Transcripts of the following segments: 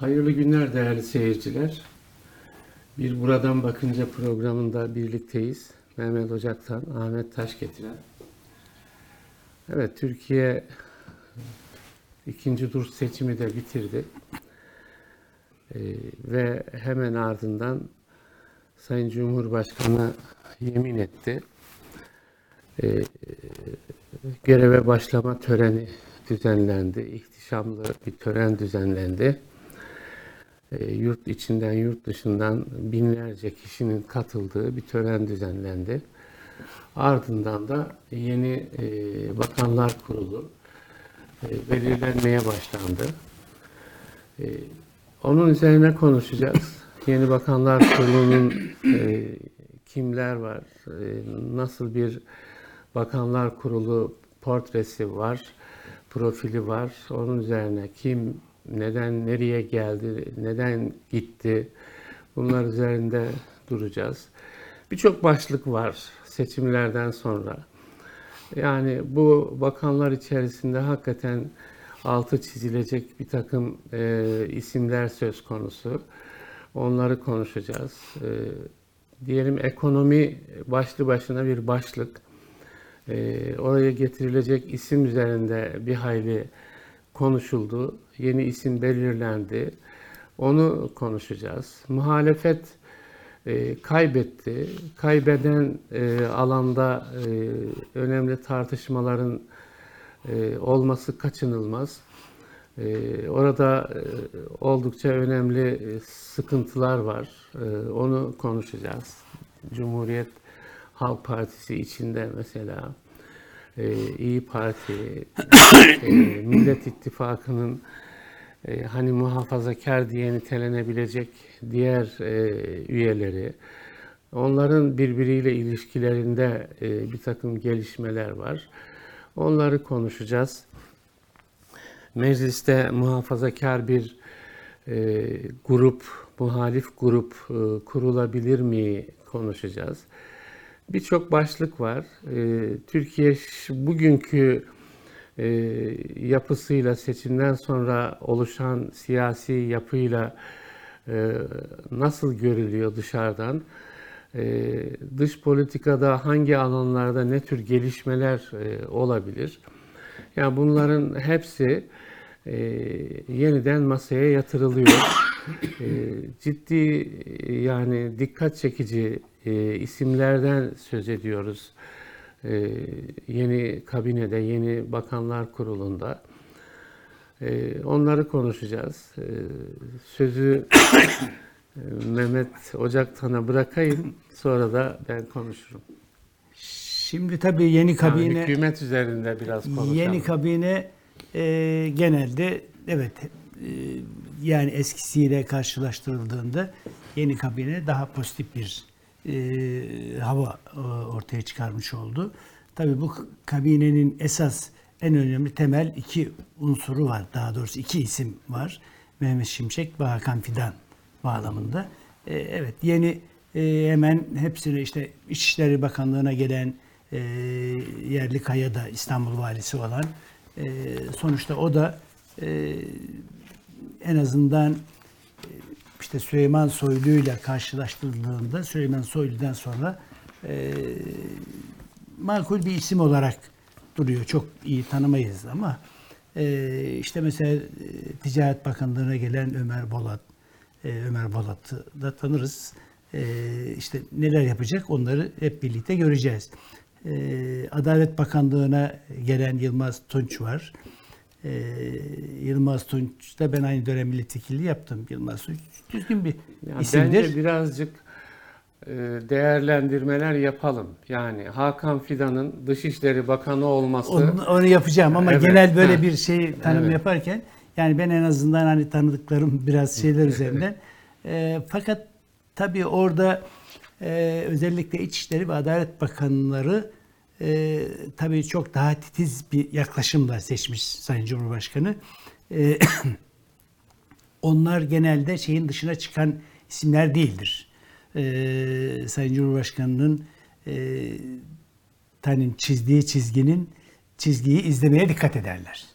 Hayırlı günler değerli seyirciler. Bir Buradan Bakınca programında birlikteyiz. Mehmet Ocaktan, Ahmet Taşgetiren. Evet, Türkiye ikinci tur seçimi de bitirdi. Ve hemen ardından Sayın Cumhurbaşkanı yemin etti. Göreve başlama töreni düzenlendi. İhtişamlı bir tören düzenlendi. Yurt içinden, yurt dışından binlerce kişinin katıldığı bir tören düzenlendi. Ardından da yeni bakanlar kurulu belirlenmeye başlandı. Onun üzerine konuşacağız. Yeni bakanlar kurulunun kimler var, nasıl bir bakanlar kurulu portresi var, profili var. Onun üzerine kim, neden nereye geldi, neden gitti, bunlar üzerinde duracağız. Birçok başlık var seçimlerden sonra. Yani bu bakanlar içerisinde hakikaten altı çizilecek bir takım isimler söz konusu. Onları konuşacağız. Diyelim ekonomi başlı başına bir başlık. Oraya getirilecek isim üzerinde bir hayli konuşuldu. Yeni isim belirlendi. Onu konuşacağız. Muhalefet kaybetti. Kaybeden alanda önemli tartışmaların olması kaçınılmaz. Orada oldukça önemli sıkıntılar var. Onu konuşacağız. Cumhuriyet Halk Partisi içinde mesela İyi Parti, Millet İttifakı'nın hani muhafazakar diye nitelenebilecek diğer üyeleri, onların birbiriyle ilişkilerinde bir takım gelişmeler var. Onları konuşacağız. Mecliste muhafazakar bir grup, muhalif grup kurulabilir mi konuşacağız. Birçok başlık var. Türkiye bugünkü yapısıyla, seçimden sonra oluşan siyasi yapıyla nasıl görülüyor dışarıdan? Dış politikada hangi alanlarda ne tür gelişmeler olabilir? Yani bunların hepsi yeniden masaya yatırılıyor. Ciddi, yani dikkat çekici isimlerden söz ediyoruz. Yeni kabinede, yeni bakanlar kurulunda. Onları konuşacağız. Sözü Mehmet Ocaktan'a bırakayım. Sonra da ben konuşurum. Şimdi tabii yeni kabine... Yani hükümet üzerinde biraz konuşalım. Yeni kabine genelde evet... yani eskisiyle karşılaştırıldığında yeni kabine daha pozitif bir hava ortaya çıkarmış oldu. Tabii bu kabinenin esas en önemli temel iki unsuru var. Daha doğrusu iki isim var. Mehmet Şimşek ve Hakan Fidan bağlamında. Evet, yeni hemen hepsini, işte İçişleri Bakanlığı'na gelen Yerli Kaya'da İstanbul valisi olan, sonuçta o da en azından işte Süleyman Soylu'yla karşılaştırıldığında Süleyman Soylu'dan sonra makul bir isim olarak duruyor. Çok iyi tanımayız ama işte mesela Ticaret Bakanlığı'na gelen Ömer Bolat'ı da tanırız. İşte neler yapacak, onları hep birlikte göreceğiz. Adalet Bakanlığı'na gelen Yılmaz Tunç var. Yılmaz Tunç'ta ben aynı dönem milletvekili yaptım. Yılmaz Tunç düzgün bir isimdir. Bence birazcık değerlendirmeler yapalım. Yani Hakan Fidan'ın Dışişleri Bakanı olması. Onu yapacağım ama evet, genel böyle bir şey tanım yaparken yani ben en azından hani tanıdıklarım biraz şeyler üzerinden. Fakat tabii orada özellikle İçişleri ve Adalet Bakanları tabii çok daha titiz bir yaklaşımla seçmiş Sayın Cumhurbaşkanı. Onlar genelde şeyin dışına çıkan isimler değildir. Sayın Cumhurbaşkanı'nın çizdiği çizgiyi izlemeye dikkat ederler.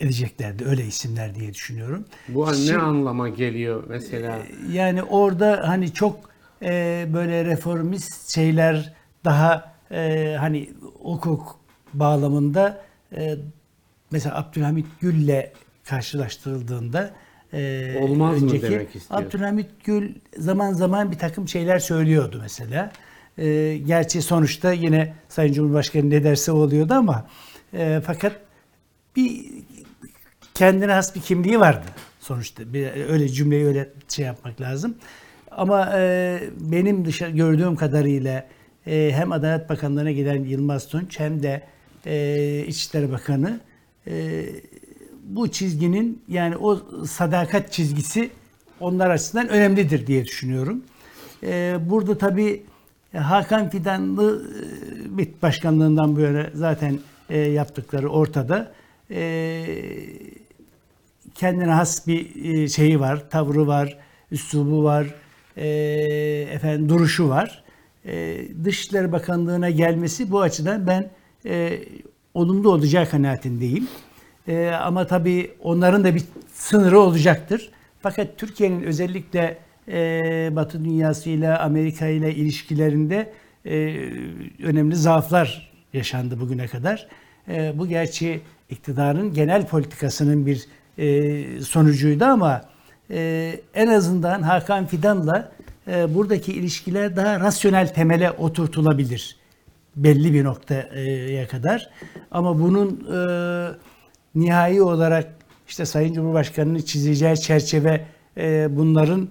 edeceklerdi. Öyle isimler diye düşünüyorum. Bu hani ne anlama geliyor mesela? Yani orada hani çok böyle reformist şeyler daha hani hukuk bağlamında mesela Abdülhamit Gül'le karşılaştırıldığında olmaz önceki, mı demek istiyor? Abdülhamit Gül zaman zaman bir takım şeyler söylüyordu mesela. Gerçi sonuçta yine Sayın Cumhurbaşkanı ne derse oluyordu ama fakat bir kendine has bir kimliği vardı sonuçta. Bir, öyle cümleyi öyle şey yapmak lazım. Ama benim dışarı gördüğüm kadarıyla hem Adalet Bakanlığı'na giden Yılmaz Tunç hem de İçişleri Bakanı bu çizginin yani o sadakat çizgisi onlar açısından önemlidir diye düşünüyorum. Burada tabii Hakan Fidanlı MİT başkanlığından böyle zaten yaptıkları ortada. Kendine has bir şeyi var, tavrı var, üslubu var, duruşu var. Dışişleri Bakanlığı'na gelmesi bu açıdan ben olumlu olacağı kanaatindeyim. Ama tabii onların da bir sınırı olacaktır. Fakat Türkiye'nin özellikle Batı dünyasıyla, Amerika ile ilişkilerinde önemli zaaflar yaşandı bugüne kadar. Bu gerçi iktidarın genel politikasının bir sonucuydu ama en azından Hakan Fidan'la buradaki ilişkiler daha rasyonel temele oturtulabilir belli bir noktaya kadar. Ama bunun nihai olarak işte Sayın Cumhurbaşkanı'nın çizeceği çerçeve bunların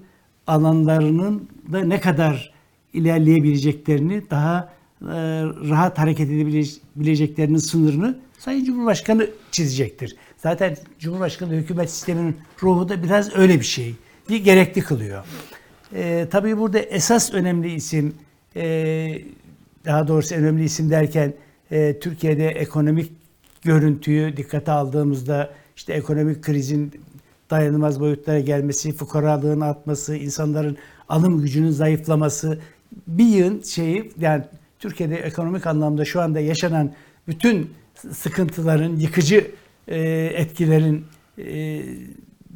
alanlarının da ne kadar ilerleyebileceklerini, daha rahat hareket edebileceklerinin sınırını Sayın Cumhurbaşkanı çizecektir. Zaten Cumhurbaşkanı hükümet sisteminin ruhu da biraz öyle bir şey gerekli kılıyor. Tabii burada esas önemli isim, daha doğrusu önemli isim derken Türkiye'de ekonomik görüntüyü dikkate aldığımızda işte ekonomik krizin dayanılmaz boyutlara gelmesi, fukaralığın artması, insanların alım gücünün zayıflaması, bir yığın şeyi yani Türkiye'de ekonomik anlamda şu anda yaşanan bütün sıkıntıların, yıkıcı etkilerin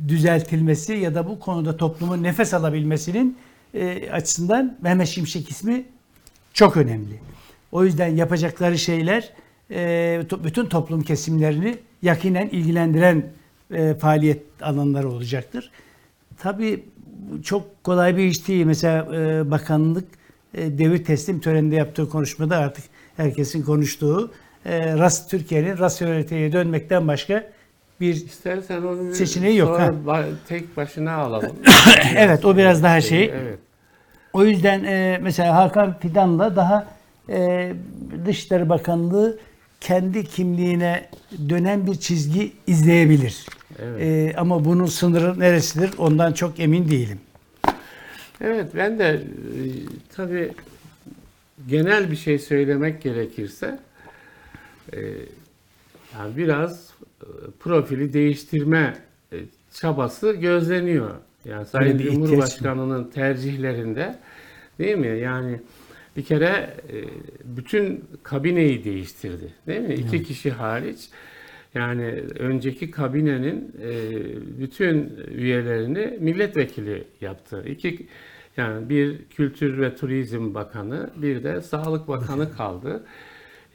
düzeltilmesi ya da bu konuda toplumun nefes alabilmesinin açısından Mehmet Şimşek ismi çok önemli. O yüzden yapacakları şeyler bütün toplum kesimlerini yakinen ilgilendiren faaliyet alanları olacaktır. Tabii çok kolay bir iş değil. Mesela bakanlık devir teslim töreninde yaptığı konuşmada artık herkesin konuştuğu Türkiye'nin rasyoneliteye dönmekten başka bir seçeneği yok. Tek başına alalım. Evet, o biraz daha şey. Evet. O yüzden mesela Hakan Fidan'la daha Dışişleri Bakanlığı kendi kimliğine dönen bir çizgi izleyebilir. Evet. Ama bunun sınırı neresidir ondan çok emin değilim. Evet, ben de tabii genel bir şey söylemek gerekirse yani biraz profili değiştirme çabası gözleniyor. Yani Sayın Cumhurbaşkanı'nın tercihlerinde değil mi? Yani bir kere bütün kabineyi değiştirdi değil mi? Evet. İki kişi hariç. Yani önceki kabinenin bütün üyelerini milletvekili yaptı. Yani bir Kültür ve Turizm Bakanı, bir de Sağlık Bakanı kaldı.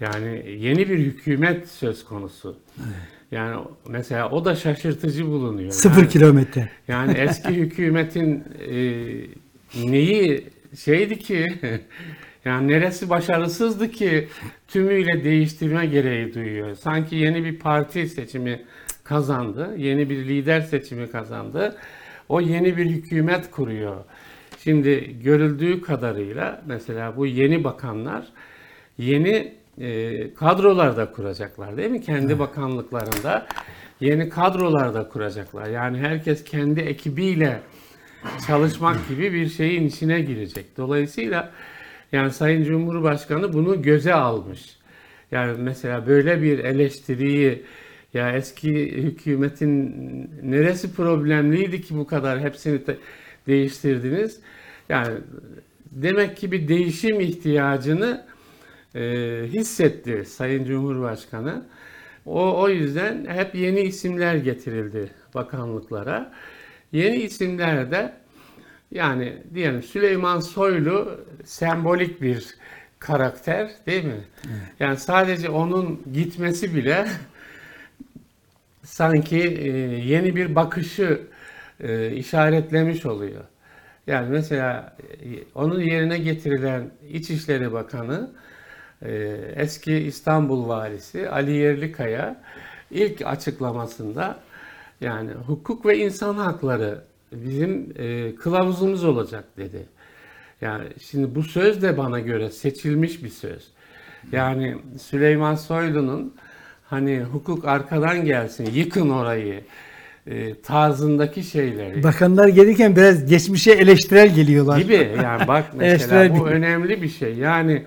Yani yeni bir hükümet söz konusu. Evet. Yani mesela o da şaşırtıcı bulunuyor. Sıfır kilometre. Yani eski hükümetin neyi şeydi ki yani neresi başarısızdı ki tümüyle değiştirme gereği duyuyor. Sanki yeni bir parti seçimi kazandı. Yeni bir lider seçimi kazandı. O yeni bir hükümet kuruyor. Şimdi görüldüğü kadarıyla mesela bu yeni bakanlar yeni kadrolarda kuracaklar değil mi? Kendi bakanlıklarında yeni kadrolarda kuracaklar. Yani herkes kendi ekibiyle çalışmak gibi bir şeyin içine girecek. Dolayısıyla yani Sayın Cumhurbaşkanı bunu göze almış. Yani mesela böyle bir eleştiriyi ya eski hükümetin neresi problemliydi ki bu kadar hepsini değiştirdiniz? Yani demek ki bir değişim ihtiyacını hissetti Sayın Cumhurbaşkanı. O yüzden hep yeni isimler getirildi bakanlıklara. Yeni isimler de yani diyelim Süleyman Soylu sembolik bir karakter değil mi? Evet. Yani sadece onun gitmesi bile sanki yeni bir bakışı işaretlemiş oluyor. Yani mesela onun yerine getirilen İçişleri Bakanı, eski İstanbul Valisi Ali Yerlikaya ilk açıklamasında yani hukuk ve insan hakları bizim kılavuzumuz olacak dedi. Yani şimdi bu söz de bana göre seçilmiş bir söz. Yani Süleyman Soylu'nun hani hukuk arkadan gelsin, yıkın orayı tarzındaki şeyleri. Bakanlar gelirken biraz geçmişe eleştirel geliyorlar. Gibi yani bak mesela bu önemli bir şey. Yani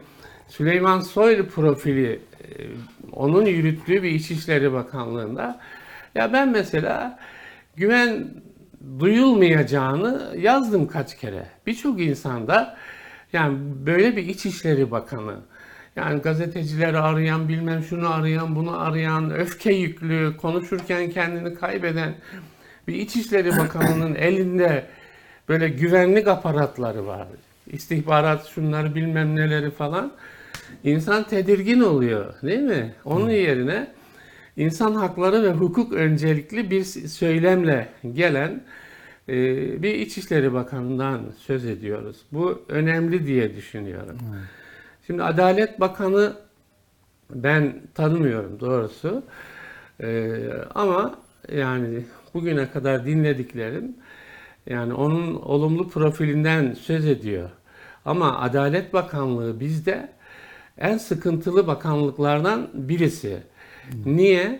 Süleyman Soylu profili onun yürüttüğü bir İçişleri Bakanlığı'nda ya ben mesela güven duyulmayacağını yazdım kaç kere. Birçok insanda yani böyle bir İçişleri Bakanı yani gazetecileri arayan, bilmem şunu arayan, bunu arayan, öfke yüklü, konuşurken kendini kaybeden bir İçişleri Bakanı'nın elinde böyle güvenlik aparatları var. İstihbarat şunları bilmem neleri falan. İnsan tedirgin oluyor değil mi? Onun yerine insan hakları ve hukuk öncelikli bir söylemle gelen bir İçişleri Bakanı'ndan söz ediyoruz. Bu önemli diye düşünüyorum. Evet. Şimdi Adalet Bakanı ben tanımıyorum doğrusu. Ama yani bugüne kadar dinlediklerim yani onun olumlu profilinden söz ediyor. Ama Adalet Bakanlığı bizde en sıkıntılı bakanlıklardan birisi. Niye?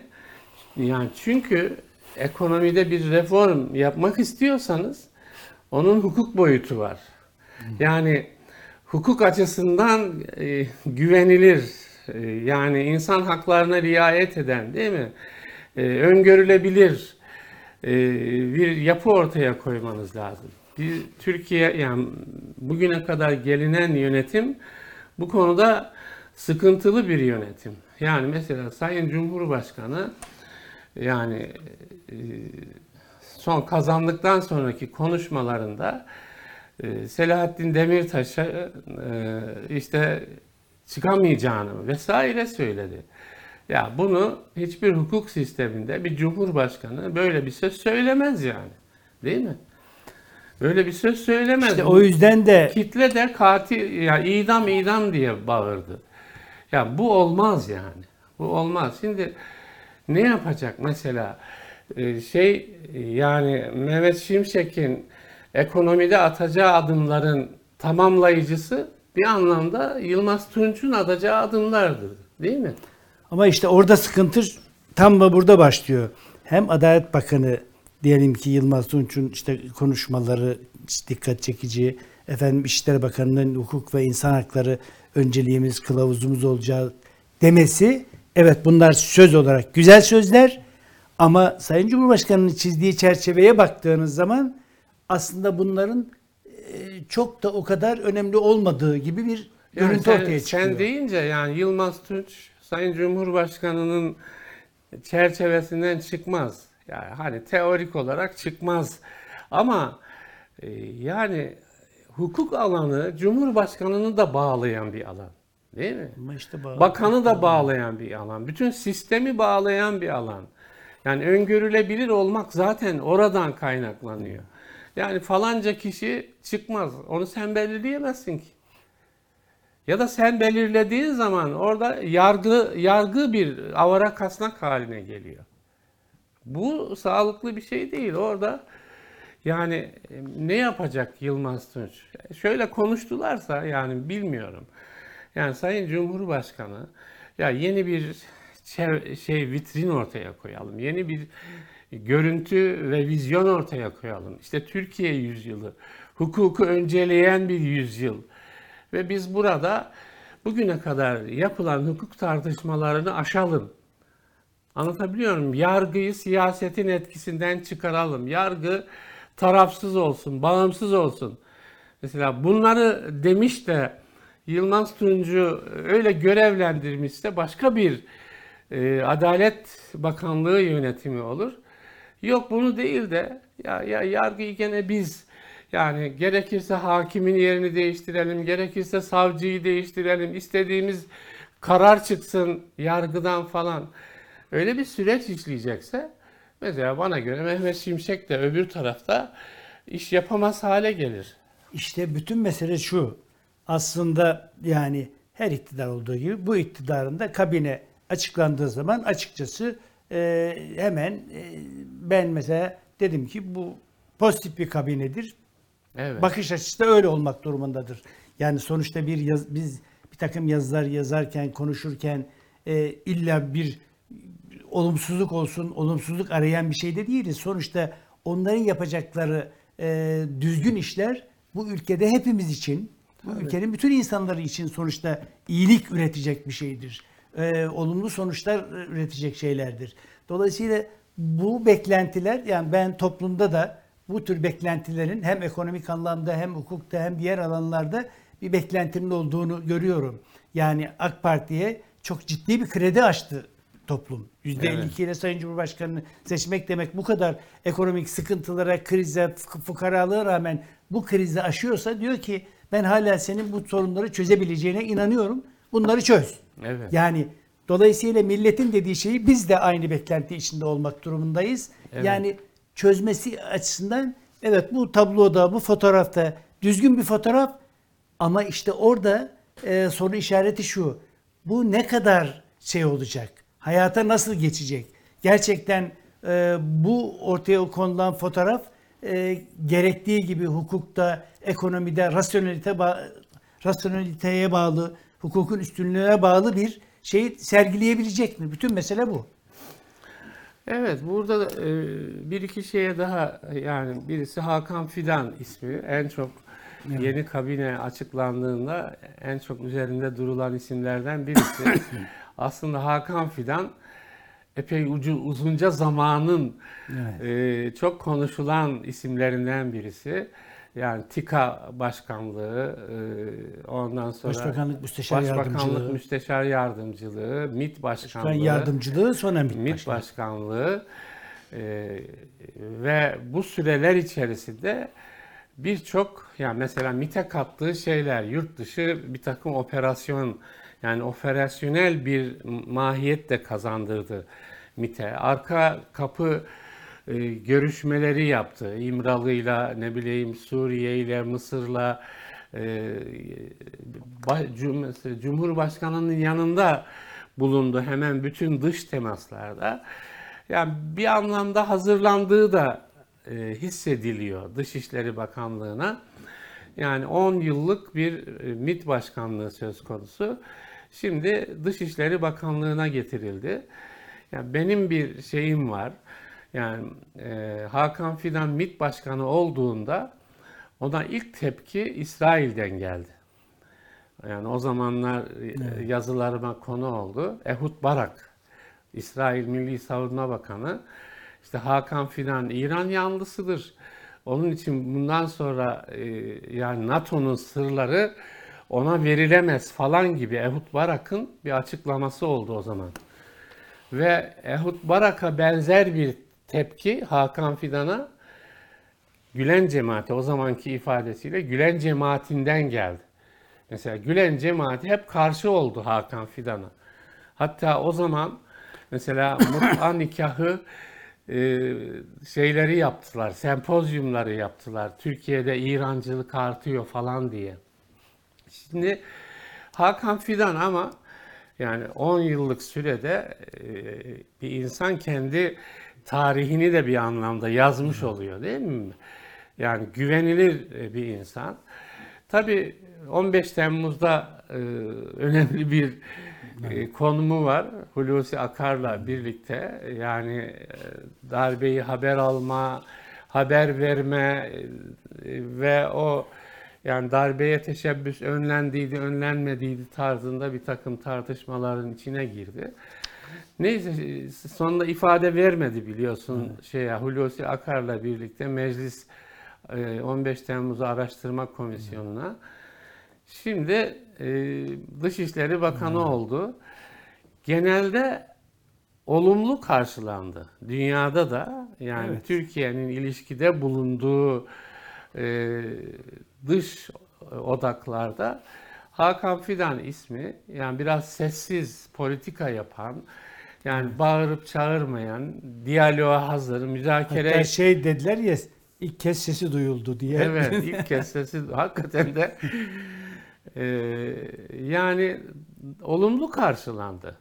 Yani çünkü ekonomide bir reform yapmak istiyorsanız onun hukuk boyutu var. Yani hukuk açısından güvenilir, yani insan haklarına riayet eden değil mi? Öngörülebilir bir yapı ortaya koymanız lazım. Biz Türkiye yani bugüne kadar gelinen yönetim bu konuda sıkıntılı bir yönetim. Yani mesela Sayın Cumhurbaşkanı yani son kazandıktan sonraki konuşmalarında Selahattin Demirtaş'a işte çıkamayacağını vesaire söyledi. Ya bunu hiçbir hukuk sisteminde bir cumhurbaşkanı böyle bir söz söylemez yani. Değil mi? Böyle bir söz söylemez. İşte o yüzden de kitle de katil ya idam diye bağırdı. Ya bu olmaz yani. Bu olmaz. Şimdi ne yapacak mesela yani Mehmet Şimşek'in ekonomide atacağı adımların tamamlayıcısı bir anlamda Yılmaz Tunç'un atacağı adımlardır. Değil mi? Ama işte orada sıkıntı tam da burada başlıyor. Hem Adalet Bakanı diyelim ki Yılmaz Tunç'un işte konuşmaları dikkat çekici, efendim İçişleri Bakanı'nın hukuk ve insan hakları önceliğimiz, kılavuzumuz olacağı demesi, evet bunlar söz olarak güzel sözler ama Sayın Cumhurbaşkanı'nın çizdiği çerçeveye baktığınız zaman aslında bunların çok da o kadar önemli olmadığı gibi bir görüntü yani ortaya çıkıyor. Sen deyince yani Yılmaz Tunç Sayın Cumhurbaşkanı'nın çerçevesinden çıkmaz. Yani hani teorik olarak çıkmaz. Ama yani hukuk alanı Cumhurbaşkanı'nı da bağlayan bir alan. Değil mi? Ama işte bakanı da bağlayan bir alan. Bütün sistemi bağlayan bir alan. Yani öngörülebilir olmak zaten oradan kaynaklanıyor. Yani falanca kişi çıkmaz. Onu sen belirleyemezsin ki. Ya da sen belirlediğin zaman orada yargı bir avara kasnak haline geliyor. Bu sağlıklı bir şey değil. Orada yani ne yapacak Yılmaz Tunç? Şöyle konuştularsa yani bilmiyorum. Yani Sayın Cumhurbaşkanı ya yeni bir vitrin ortaya koyalım. Yeni bir görüntü ve vizyon ortaya koyalım. İşte Türkiye yüzyılı, hukuku önceleyen bir yüzyıl. Ve biz burada bugüne kadar yapılan hukuk tartışmalarını aşalım. Anlatabiliyor muyum? Yargıyı siyasetin etkisinden çıkaralım. Yargı tarafsız olsun, bağımsız olsun. Mesela bunları demiş de Yılmaz Tunç'u öyle görevlendirmişse başka bir Adalet Bakanlığı yönetimi olur. Yok bunu değil de ya yargıyı gene biz, yani gerekirse hakimin yerini değiştirelim, gerekirse savcıyı değiştirelim, istediğimiz karar çıksın yargıdan falan. Öyle bir süreç işleyecekse mesela bana göre Mehmet Şimşek de öbür tarafta iş yapamaz hale gelir. İşte bütün mesele şu. Aslında yani her iktidar olduğu gibi bu iktidarın da kabine açıklandığı zaman açıkçası hemen ben mesela dedim ki bu pozitif bir kabinedir. Evet. Bakış açısı da öyle olmak durumundadır. Yani sonuçta biz bir takım yazılar yazarken, konuşurken illa bir olumsuzluk olsun, olumsuzluk arayan bir şey de değiliz. Sonuçta onların yapacakları düzgün işler bu ülkede hepimiz için, bu ülkenin bütün insanları için sonuçta iyilik üretecek bir şeydir. Olumlu sonuçlar üretecek şeylerdir. Dolayısıyla bu beklentiler, yani ben toplumda da bu tür beklentilerin hem ekonomik anlamda hem hukukta hem diğer alanlarda bir beklentinin olduğunu görüyorum. Yani AK Parti'ye çok ciddi bir kredi açtı toplum. %52 ile Sayın Cumhurbaşkanı'nı seçmek demek, bu kadar ekonomik sıkıntılara, krize, fukaralığa rağmen bu krizi aşıyorsa diyor ki ben hala senin bu sorunları çözebileceğine inanıyorum. Bunları çöz. Evet. Yani dolayısıyla milletin dediği şeyi biz de aynı beklenti içinde olmak durumundayız. Evet. Yani çözmesi açısından evet bu tabloda, bu fotoğrafta düzgün bir fotoğraf ama işte orada soru işareti şu. Bu ne kadar şey olacak? Hayata nasıl geçecek? Gerçekten bu ortaya konulan fotoğraf gerektiği gibi hukukta, ekonomide rasyoneliteye bağlı, hukukun üstünlüğüne bağlı bir şeyi sergileyebilecek mi? Bütün mesele bu. Evet, burada bir iki şeye daha, yani birisi Hakan Fidan ismi. En çok yeni kabine açıklandığında en çok üzerinde durulan isimlerden birisi. Aslında Hakan Fidan epey uzunca zamanın çok konuşulan isimlerinden birisi. Yani TİKA başkanlığı, ondan sonra Başbakanlık Müsteşar Yardımcılığı, MİT başkanlığı, Başkan Yardımcılığı, sonra MİT başkanlığı ve bu süreler içerisinde birçok, yani mesela MİT'e kattığı şeyler, yurt dışı bir takım operasyon, yani operasyonel bir mahiyet de kazandırdı MİT'e. Arka kapı görüşmeleri yaptı. İmralı'yla, ne bileyim Suriye'yle, Mısır'la, Cumhurbaşkanı'nın yanında bulundu hemen bütün dış temaslarda. Yani bir anlamda hazırlandığı da hissediliyor Dışişleri Bakanlığı'na. Yani 10 yıllık bir MİT başkanlığı söz konusu. Şimdi Dışişleri Bakanlığı'na getirildi. Yani benim bir şeyim var. Yani Hakan Fidan MİT Başkanı olduğunda ona ilk tepki İsrail'den geldi. Yani o zamanlar yazılarıma konu oldu. Ehud Barak, İsrail Milli Savunma Bakanı, işte Hakan Fidan İran yanlısıdır. Onun için bundan sonra yani NATO'nun sırları ona verilemez falan gibi Ehud Barak'ın bir açıklaması oldu o zaman. Ve Ehud Barak'a benzer bir tepki Hakan Fidan'a Gülen cemaati, o zamanki ifadesiyle Gülen cemaatinden geldi. Mesela Gülen cemaati hep karşı oldu Hakan Fidan'a. Hatta o zaman mesela mut'a nikahı şeyleri yaptılar, sempozyumları yaptılar. Türkiye'de İrancılık artıyor falan diye. Şimdi Hakan Fidan ama yani 10 yıllık sürede bir insan kendi tarihini de bir anlamda yazmış oluyor değil mi? Yani güvenilir bir insan. Tabii 15 Temmuz'da önemli bir konumu var. Hulusi Akar'la birlikte yani darbeyi haber alma, haber verme ve o yani darbeye teşebbüs önlendiydi, önlenmediydi tarzında bir takım tartışmaların içine girdi. Neyse sonunda ifade vermedi biliyorsun Hulusi Akar'la birlikte meclis 15 Temmuz'u araştırma komisyonuna. Şimdi Dışişleri Bakanı oldu. Genelde olumlu karşılandı. Dünyada da yani evet. Türkiye'nin ilişkide bulunduğu dış odaklarda Hakan Fidan ismi, yani biraz sessiz politika yapan, yani bağırıp çağırmayan, diyaloğa hazır, müzakere... Hatta şey dediler ya, ilk kez sesi duyuldu diye. Evet, ilk kez sesi hakikaten de yani olumlu karşılandı.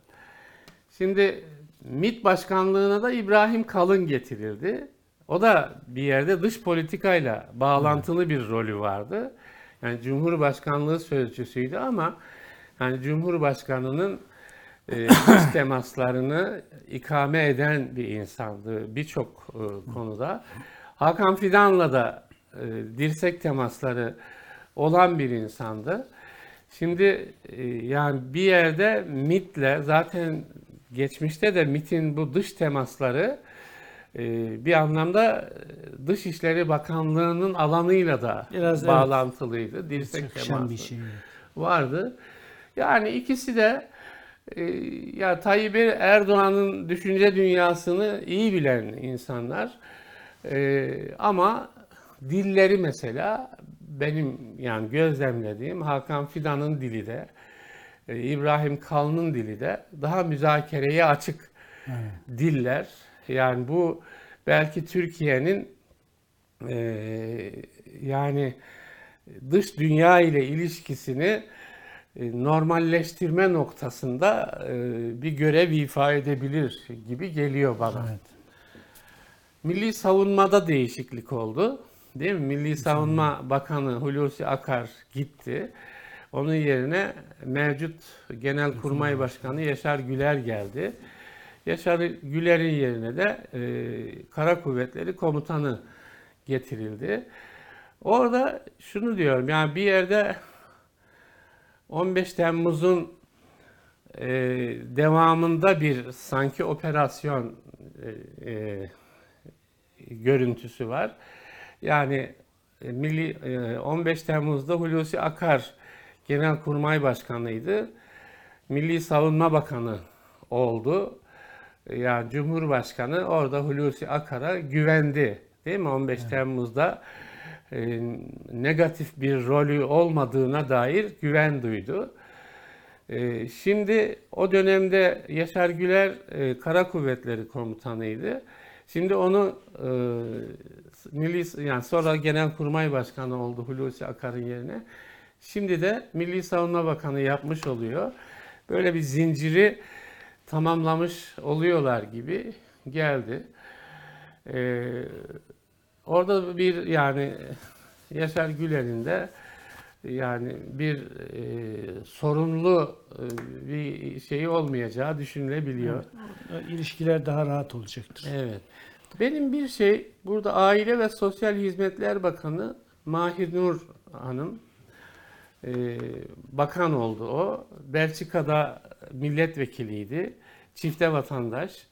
Şimdi MİT başkanlığına da İbrahim Kalın getirildi. O da bir yerde dış politikayla bağlantılı bir rolü vardı. Yani Cumhurbaşkanlığı sözcüsüydü ama yani Cumhurbaşkanı'nın dış temaslarını ikame eden bir insandı birçok konuda. Hakan Fidan'la da dirsek temasları olan bir insandı. Şimdi yani bir yerde MİT'le, zaten geçmişte de MİT'in bu dış temasları bir anlamda Dışişleri Bakanlığı'nın alanıyla da biraz bağlantılıydı. Evet. Dirsek teması vardı. Yani ikisi de ya Tayyip Erdoğan'ın düşünce dünyasını iyi bilen insanlar ama dilleri mesela benim yani gözlemlediğim Hakan Fidan'ın dili de İbrahim Kalın'ın dili de daha müzakereye açık diller. Yani bu belki Türkiye'nin yani dış dünya ile ilişkisini normalleştirme noktasında bir görev ifa edebilir gibi geliyor bana. Evet. Milli savunmada değişiklik oldu. Değil mi? Milli Savunma Bakanı Hulusi Akar gitti. Onun yerine mevcut Genelkurmay Başkanı Yaşar Güler geldi. Yaşar Güler'in yerine de Kara Kuvvetleri Komutanı getirildi. Orada şunu diyorum, yani bir yerde 15 Temmuz'un devamında bir sanki operasyon görüntüsü var. Yani 15 Temmuz'da Hulusi Akar Genelkurmay Başkanı'ydı. Milli Savunma Bakanı oldu. Yani Cumhurbaşkanı orada Hulusi Akar'a güvendi. Değil mi? 15 evet. Temmuz'da negatif bir rolü olmadığına dair güven duydu. Şimdi o dönemde Yaşar Güler Kara Kuvvetleri Komutanı'ydı. Şimdi onu yani sonra Genelkurmay Başkanı oldu Hulusi Akar'ın yerine. Şimdi de Milli Savunma Bakanı yapmış oluyor. Böyle bir zinciri tamamlamış oluyorlar gibi geldi. Orada bir yani Yaşar Güler'in de yani bir sorunlu bir şey olmayacağı düşünülebiliyor. İlişkiler daha rahat olacaktır. Evet. Benim bir şey burada Aile ve Sosyal Hizmetler Bakanı Mahinur Hanım bakan oldu o. Belçika'da milletvekiliydi. Çifte vatandaş.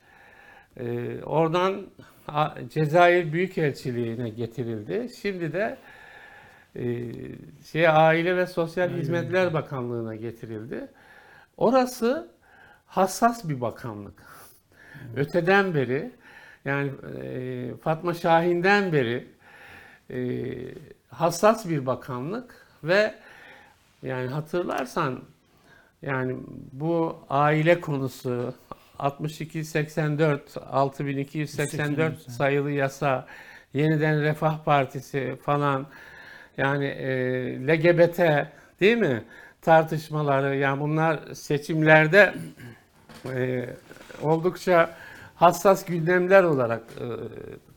Oradan Cezayir Büyükelçiliği'ne getirildi. Şimdi de Aile ve Sosyal Hizmetler Bakanlığı'na getirildi. Orası hassas bir bakanlık. Öteden beri yani Fatma Şahin'den beri hassas bir bakanlık ve yani hatırlarsan yani bu aile konusu 6284 sayılı yasa, yeniden Refah Partisi falan yani LGBT değil mi tartışmaları, yani bunlar seçimlerde oldukça hassas gündemler olarak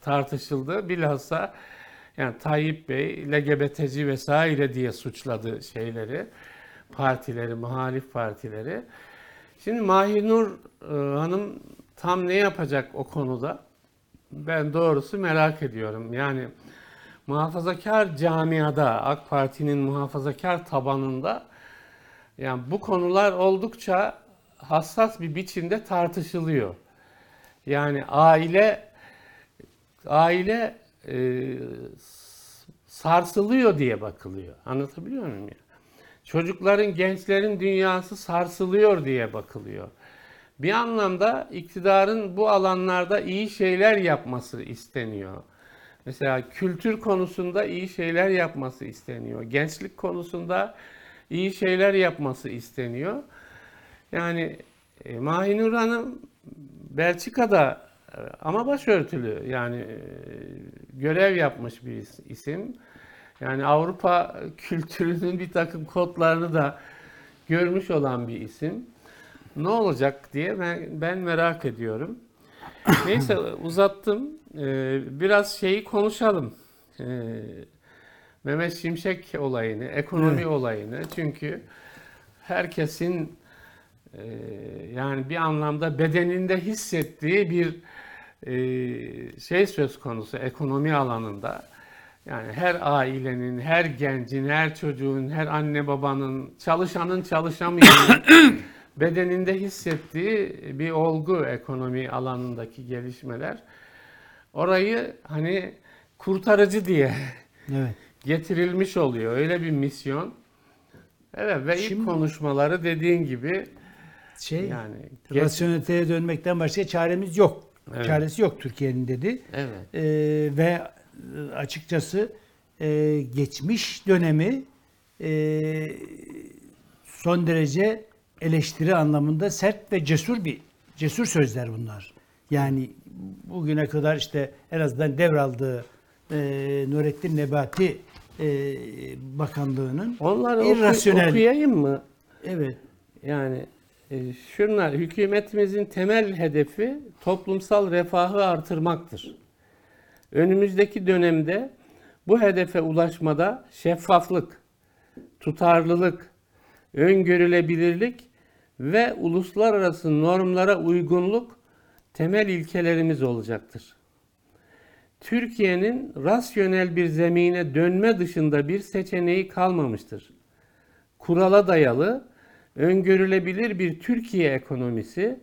tartışıldı. Bilhassa yani Tayyip Bey LGBT'ci vesaire diye suçladı şeyleri, partileri, muhalif partileri. Şimdi Mahinur Hanım tam ne yapacak o konuda? Ben doğrusu merak ediyorum. Yani muhafazakar camiada, AK Parti'nin muhafazakar tabanında yani bu konular oldukça hassas bir biçimde tartışılıyor. Yani aile sarsılıyor diye bakılıyor. Anlatabiliyor muyum ya? Çocukların, gençlerin dünyası sarsılıyor diye bakılıyor. Bir anlamda iktidarın bu alanlarda iyi şeyler yapması isteniyor. Mesela kültür konusunda iyi şeyler yapması isteniyor. Gençlik konusunda iyi şeyler yapması isteniyor. Yani Mahinur Hanım Belçika'da ama başörtülü yani görev yapmış bir isim. Yani Avrupa kültürünün bir takım kodlarını da görmüş olan bir isim. Ne olacak diye ben merak ediyorum. Neyse uzattım. Biraz şeyi konuşalım. Mehmet Şimşek olayını, ekonomi olayını. Çünkü herkesin yani bir anlamda bedeninde hissettiği bir şey söz konusu ekonomi alanında. Yani her ailenin, her gencin, her çocuğun, her anne babanın, çalışanın, çalışamayanın bedeninde hissettiği bir olgu ekonomi alanındaki gelişmeler. Orayı hani kurtarıcı diye getirilmiş oluyor. Öyle bir misyon. Evet ve şimdi, ilk konuşmaları dediğin gibi yani rasyoneliteye dönmekten başka çaremiz yok. Evet. Çaresi yok Türkiye'nin dedi. Evet. Ve açıkçası geçmiş dönemi son derece eleştiri anlamında sert ve cesur sözler bunlar. Yani bugüne kadar işte en azından devraldığı Nurettin Nebati bakanlığının onları irrasyonel... okuyayım mı? Evet. Yani şunlar hükümetimizin temel hedefi toplumsal refahı artırmaktır. Önümüzdeki dönemde bu hedefe ulaşmada şeffaflık, tutarlılık, öngörülebilirlik ve uluslararası normlara uygunluk temel ilkelerimiz olacaktır. Türkiye'nin rasyonel bir zemine dönme dışında bir seçeneği kalmamıştır. Kurala dayalı, öngörülebilir bir Türkiye ekonomisi,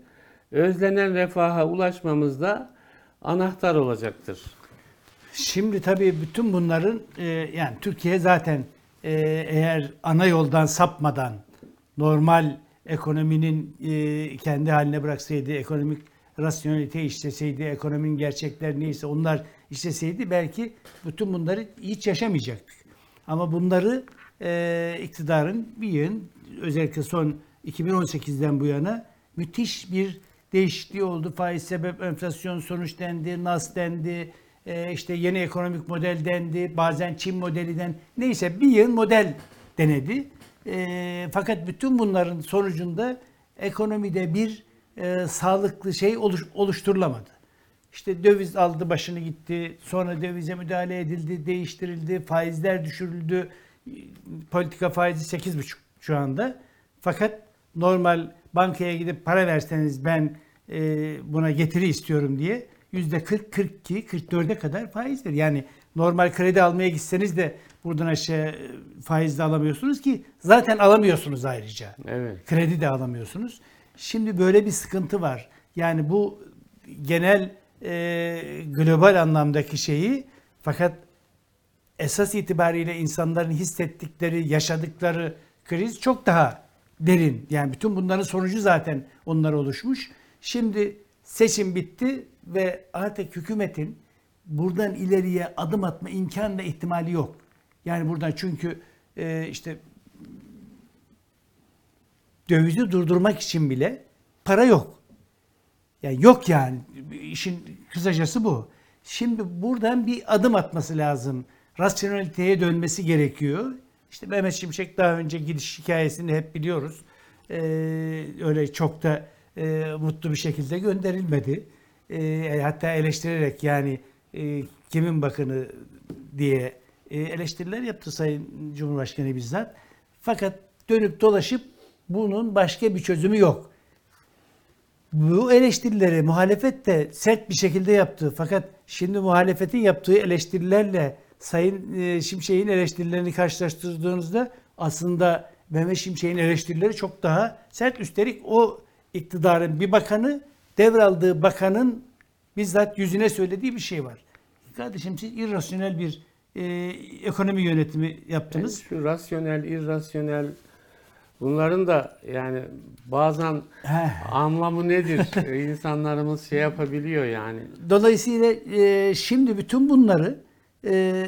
özlenen refaha ulaşmamızda anahtar olacaktır. Şimdi tabii bütün bunların yani Türkiye zaten eğer ana yoldan sapmadan normal ekonominin kendi haline bıraksaydı, ekonomik rasyonelite işleseydi, ekonominin gerçekleri neyse onlar işleseydi belki bütün bunları hiç yaşamayacaktık. Ama bunları iktidarın bir yığın özellikle son 2018'den bu yana müthiş bir değişikliği oldu. Faiz sebep, enflasyon sonuç dendi, NAS dendi, işte yeni ekonomik model dendi, bazen Çin modelinden neyse bir yığın model denedi. Fakat bütün bunların sonucunda ekonomide bir sağlıklı şey oluşturulamadı. İşte döviz aldı başını gitti, sonra dövize müdahale edildi, değiştirildi, faizler düşürüldü. Politika faizi 8,5 şu anda. Fakat normal bankaya gidip para verseniz ben buna getiri istiyorum diye %40, 42, 44'e kadar faizdir. Yani normal kredi almaya gitseniz de buradan aşağı faiz de alamıyorsunuz ki zaten alamıyorsunuz ayrıca. Evet. Kredi de alamıyorsunuz. Şimdi böyle bir sıkıntı var. Yani bu genel global anlamdaki şeyi fakat esas itibariyle insanların hissettikleri, yaşadıkları kriz çok daha derin. Yani bütün bunların sonucu zaten onlar oluşmuş. Şimdi seçim bitti ve artık hükümetin buradan ileriye adım atma imkanı ve ihtimali yok. Yani buradan çünkü işte dövizi durdurmak için bile para yok. Yani yok yani. İşin kısacası bu. Şimdi buradan bir adım atması lazım. Rasyoneliteye dönmesi gerekiyor. İşte Mehmet Şimşek daha önce gidiş hikayesini hep biliyoruz. Öyle çok da mutlu bir şekilde gönderilmedi. Hatta eleştirerek yani kimin bakanı diye eleştiriler yaptı Sayın Cumhurbaşkanı bizzat. Fakat dönüp dolaşıp bunun başka bir çözümü yok. Bu eleştirileri muhalefet de sert bir şekilde yaptı. Fakat şimdi muhalefetin yaptığı eleştirilerle Sayın Şimşek'in eleştirilerini karşılaştırdığınızda aslında Mehmet Şimşek'in eleştirileri çok daha sert. Üstelik o iktidarın bir bakanı devraldığı bakanın bizzat yüzüne söylediği bir şey var. Kardeşim siz irrasyonel bir ekonomi yönetimi yaptınız. Yani şu rasyonel, irrasyonel bunların da yani bazen anlamı nedir? İnsanlarımız şey yapabiliyor yani. Dolayısıyla şimdi bütün bunları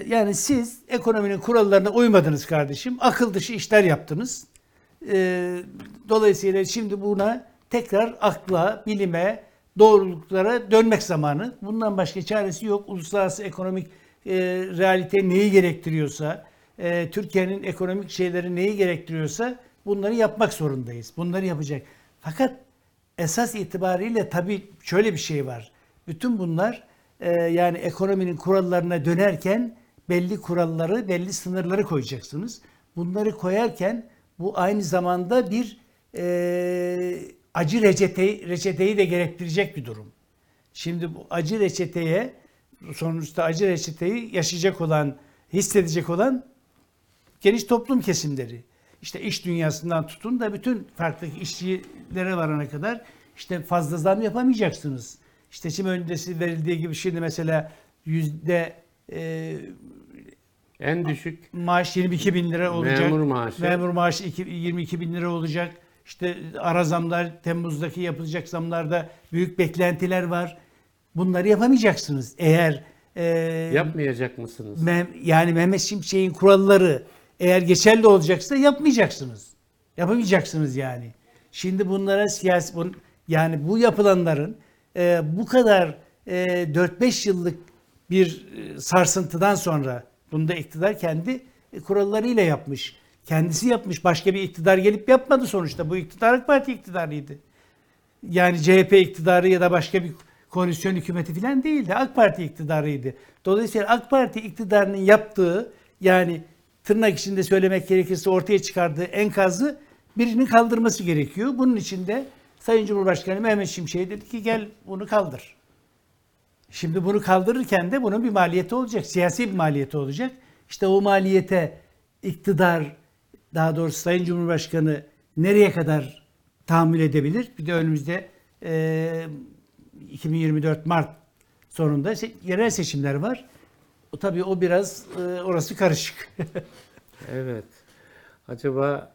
yani siz ekonominin kurallarına uymadınız kardeşim. Akıl dışı işler yaptınız. Dolayısıyla şimdi buna tekrar akla, bilime, doğruluklara dönmek zamanı. Bundan başka çaresi yok. Uluslararası ekonomik realite neyi gerektiriyorsa, Türkiye'nin ekonomik şeyleri neyi gerektiriyorsa bunları yapmak zorundayız. Bunları yapacak. Fakat esas itibariyle tabii şöyle bir şey var. Bütün bunlar yani ekonominin kurallarına dönerken belli kuralları, belli sınırları koyacaksınız. Bunları koyarken bu aynı zamanda bir acı reçeteyi de gerektirecek bir durum. Şimdi bu acı reçeteye, sonuçta acı reçeteyi yaşayacak olan, hissedecek olan geniş toplum kesimleri. İşte iş dünyasından tutun da bütün farklı işçilere varana kadar işte fazla zam yapamayacaksınız. İşte şimdi öncesi verildiği gibi şimdi mesela en düşük maaş 22 bin lira olacak. Memur maaşı 22 bin lira olacak. İşte ara zamlar, Temmuz'daki yapılacak zamlarda büyük beklentiler var. Bunları yapamayacaksınız eğer... yapmayacak mısınız? Yani Mehmet Şimşek'in kuralları eğer geçerli olacaksa yapmayacaksınız. Yapamayacaksınız yani. Şimdi bunlara siyasi... Yani bu yapılanların bu kadar 4-5 yıllık bir sarsıntıdan sonra bunu da iktidar kendi kurallarıyla yapmış. Kendisi yapmış. Başka bir iktidar gelip yapmadı sonuçta. Bu iktidar AK Parti iktidarıydı. Yani CHP iktidarı ya da başka bir koalisyon hükümeti falan değildi. AK Parti iktidarıydı. Dolayısıyla AK Parti iktidarının yaptığı yani tırnak içinde söylemek gerekirse ortaya çıkardığı enkazı birinin kaldırması gerekiyor. Bunun için de Sayın Cumhurbaşkanı Mehmet Şimşek dedi ki gel bunu kaldır. Şimdi bunu kaldırırken de bunun bir maliyeti olacak. Siyasi bir maliyeti olacak. İşte o maliyete iktidar, daha doğrusu Sayın Cumhurbaşkanı nereye kadar tahammül edebilir? Bir de önümüzde 2024 Mart sonunda yerel seçimler var. Tabii o biraz orası karışık. Evet. Acaba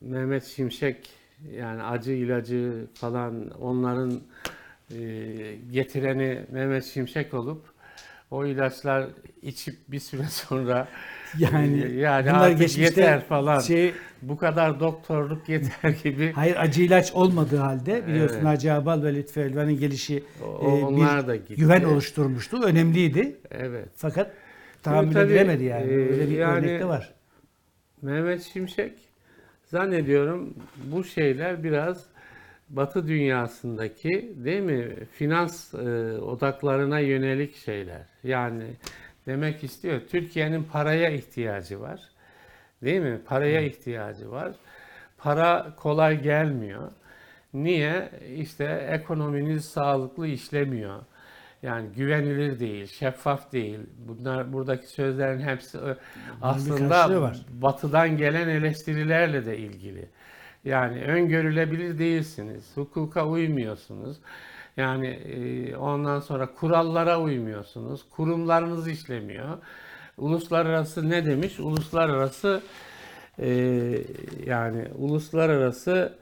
Mehmet Şimşek yani acı ilacı falan onların getireni Mehmet Şimşek olup o ilaçlar içip bir süre sonra yani artık yeter falan. Bu kadar doktorluk yeter gibi. Hayır, acı ilaç olmadığı halde biliyorsun evet. Hacı Abal ve Lütfü Elvan'ın gelişi bir güven oluşturmuştu. Önemliydi. Evet. Fakat tahammül edilemedi yani. Öyle bir örnek de var. Mehmet Şimşek zannediyorum bu şeyler biraz Batı dünyasındaki değil mi finans odaklarına yönelik şeyler. Yani demek istiyor Türkiye'nin paraya ihtiyacı var. Değil mi? Paraya ihtiyacı var. Para kolay gelmiyor. Niye? İşte ekonominiz sağlıklı işlemiyor. Yani güvenilir değil, şeffaf değil. Bunlar buradaki sözlerin hepsi aslında Batı'dan gelen eleştirilerle de ilgili. Yani öngörülebilir değilsiniz, hukuka uymuyorsunuz. Yani ondan sonra kurallara uymuyorsunuz, kurumlarınız işlemiyor. Uluslararası ne demiş? Uluslararası yani uluslararası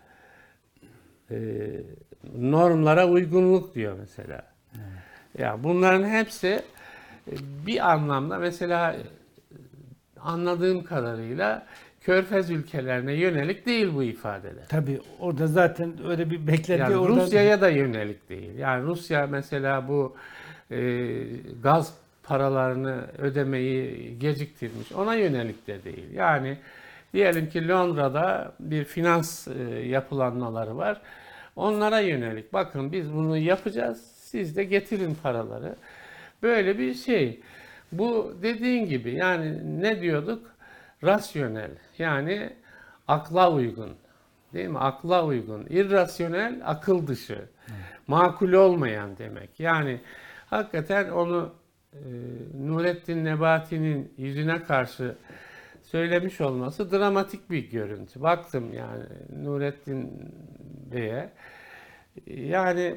normlara uygunluk diyor mesela. Evet. Ya bunların hepsi bir anlamda mesela anladığım kadarıyla Körfez ülkelerine yönelik değil bu ifadeler. Tabii orada zaten öyle bir beklenti yani orada. Rusya'ya da yönelik değil. Yani Rusya mesela bu gaz paralarını ödemeyi geciktirmiş. Ona yönelik de değil. Yani diyelim ki Londra'da bir finans yapılanmaları var. Onlara yönelik. Bakın biz bunu yapacağız. Siz de getirin paraları. Böyle bir şey. Bu dediğin gibi yani ne diyorduk? Rasyonel yani akla uygun değil mi? Akla uygun. İrrasyonel akıl dışı. Makul olmayan demek. Yani hakikaten onu Nurettin Nebati'nin yüzüne karşı söylemiş olması dramatik bir görüntü. Baktım yani Nurettin Bey'e yani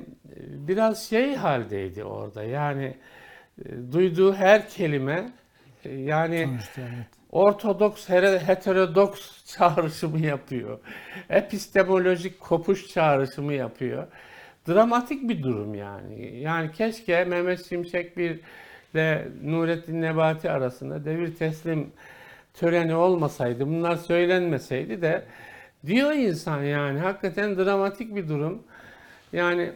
biraz şey haldeydi orada yani duyduğu her kelime yani sonuçta, evet. Ortodoks, heterodoks çağrışımı yapıyor. Epistemolojik kopuş çağrışımı yapıyor. Dramatik bir durum yani. Yani keşke Mehmet Şimşek ile Nurettin Nebati arasında devir teslim töreni olmasaydı, bunlar söylenmeseydi de diyor insan yani. Hakikaten dramatik bir durum. Yani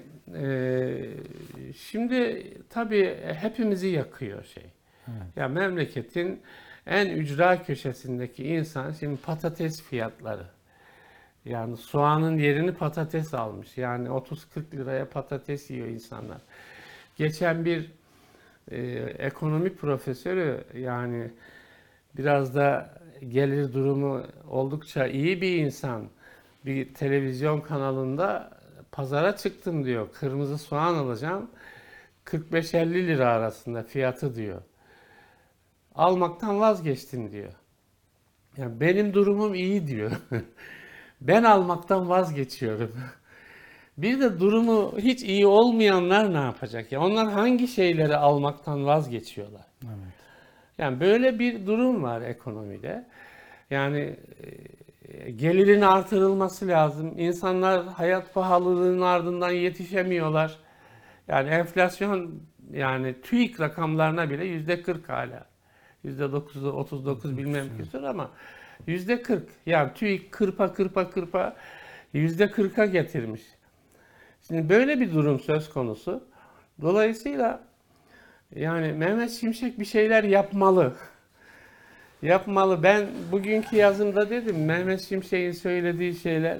şimdi tabii hepimizi yakıyor şey. Evet. Ya memleketin en ücra köşesindeki insan şimdi patates fiyatları. Yani soğanın yerini patates almış. Yani 30-40 liraya patates yiyor insanlar. Geçen bir ekonomi profesörü, yani biraz da gelir durumu oldukça iyi bir insan, bir televizyon kanalında pazara çıktım diyor. Kırmızı soğan alacağım. 45-50 lira arasında fiyatı diyor. Almaktan vazgeçtim diyor. Yani benim durumum iyi diyor. Ben almaktan vazgeçiyorum. Bir de durumu hiç iyi olmayanlar ne yapacak? Ya onlar hangi şeyleri almaktan vazgeçiyorlar? Evet. Yani böyle bir durum var ekonomide. Yani gelirin artırılması lazım. İnsanlar hayat pahalılığının ardından yetişemiyorlar. Yani enflasyon, yani TÜİK rakamlarına bile %40 hala. %9'u 39 bilmem küsur ama %40. Yani TÜİK kırpa %40'a getirmiş. Şimdi böyle bir durum söz konusu. Dolayısıyla yani Mehmet Şimşek bir şeyler yapmalı. Yapmalı. Ben bugünkü yazımda dedim, Mehmet Şimşek'in söylediği şeyler,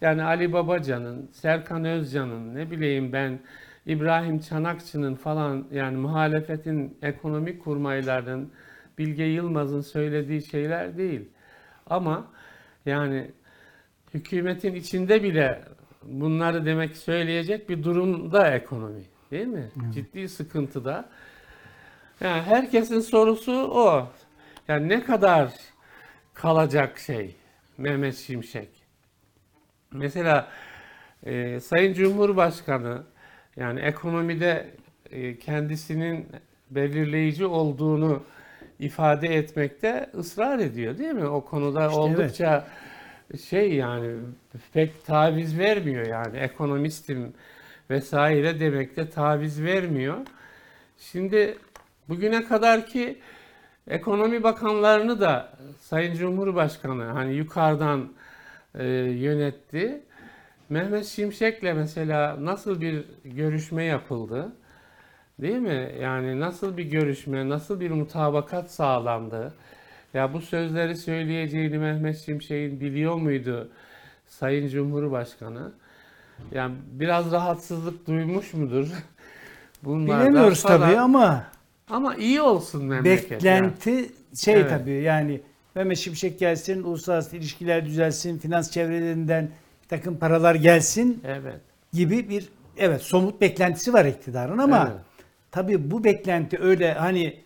yani Ali Babacan'ın, Serkan Özcan'ın, ne bileyim ben İbrahim Çanakçı'nın falan, yani muhalefetin ekonomik kurmaylarının, Bilge Yılmaz'ın söylediği şeyler değil. Ama yani hükümetin içinde bile bunları demek söyleyecek bir durumda ekonomi, değil mi? Evet. Ciddi sıkıntıda. Yani herkesin sorusu o. Yani ne kadar kalacak şey Mehmet Şimşek? Mesela Sayın Cumhurbaşkanı, yani ekonomide kendisinin belirleyici olduğunu ifade etmekte ısrar ediyor, değil mi? O konuda işte oldukça evet. Şey yani pek taviz vermiyor, yani ekonomistim vesaire demekte taviz vermiyor. Şimdi bugüne kadar ki ekonomi bakanlarını da Sayın Cumhurbaşkanı hani yukarıdan yönetti. Mehmet Şimşek'le mesela nasıl bir görüşme yapıldı? Değil mi? Yani nasıl bir görüşme, nasıl bir mutabakat sağlandı? Ya bu sözleri söyleyeceğini Mehmet Şimşek'in biliyor muydu Sayın Cumhurbaşkanı? Yani biraz rahatsızlık duymuş mudur? Bunlardan bilemiyoruz falan. Tabii ama. Ama iyi olsun memleket. Beklenti yani. Şey evet. Tabii yani Mehmet Şimşek gelsin, uluslararası ilişkiler düzelsin, finans çevrelerinden bir takım paralar gelsin evet. Gibi bir evet somut beklentisi var iktidarın ama evet. Tabii bu beklenti öyle hani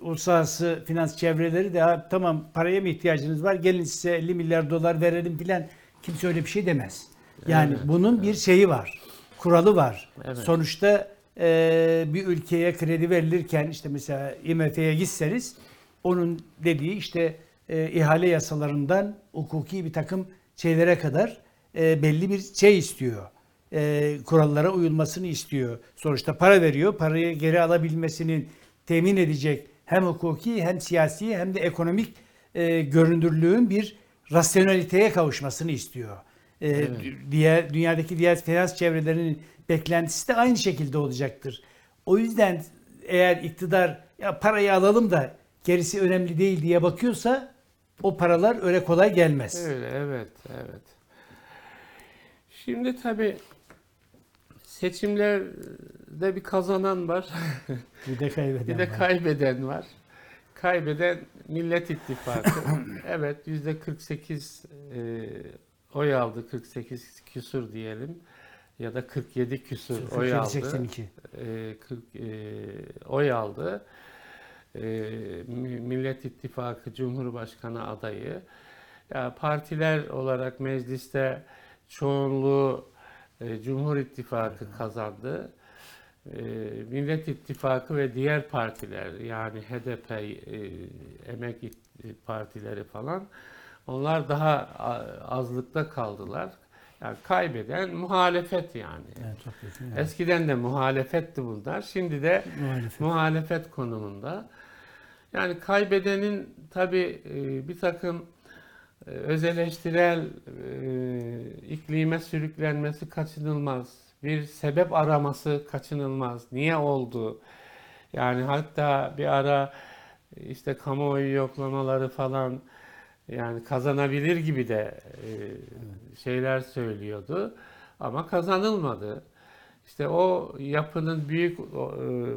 uluslararası finans çevreleri de tamam paraya mı ihtiyacınız var, gelin size 50 milyar dolar verelim filan, kimse öyle bir şey demez. Yani evet. Bunun evet. Bir şeyi var, kuralı var. Evet. Sonuçta bir ülkeye kredi verilirken işte mesela IMF'ye gitseniz onun dediği işte ihale yasalarından hukuki bir takım şeylere kadar belli bir şey istiyor. Kurallara uyulmasını istiyor. Sonuçta para veriyor. Parayı geri alabilmesini temin edecek hem hukuki hem siyasi hem de ekonomik görünürlüğün bir rasyonaliteye kavuşmasını istiyor. Evet. Dünyadaki diğer finans çevrelerinin beklentisi de aynı şekilde olacaktır. O yüzden eğer iktidar ya parayı alalım da gerisi önemli değil diye bakıyorsa o paralar öyle kolay gelmez. Öyle, evet. Şimdi tabii seçimlerde bir kazanan var. Bir de kaybeden var. Kaybeden Millet İttifakı. Evet, %48 oy aldı. 48 küsur diyelim. Ya da 47 küsur oy aldı. 82. 40 oy aldı. Millet İttifakı Cumhurbaşkanı adayı. Ya, partiler olarak mecliste çoğunluğu Cumhur İttifakı kazandı. Millet İttifakı ve diğer partiler, yani HDP, emek partileri falan, onlar daha azlıkta kaldılar. Yani kaybeden muhalefet yani. Evet, çok kesin, evet. Eskiden de muhalefetti bunlar. Şimdi de muhalefet konumunda. Yani kaybedenin tabii bir takım öz eleştirel iklime sürüklenmesi kaçınılmaz. Bir sebep araması kaçınılmaz. Niye oldu? Yani hatta bir ara işte kamuoyu yoklamaları falan, yani kazanabilir gibi de şeyler söylüyordu ama kazanılmadı. İşte o yapının büyük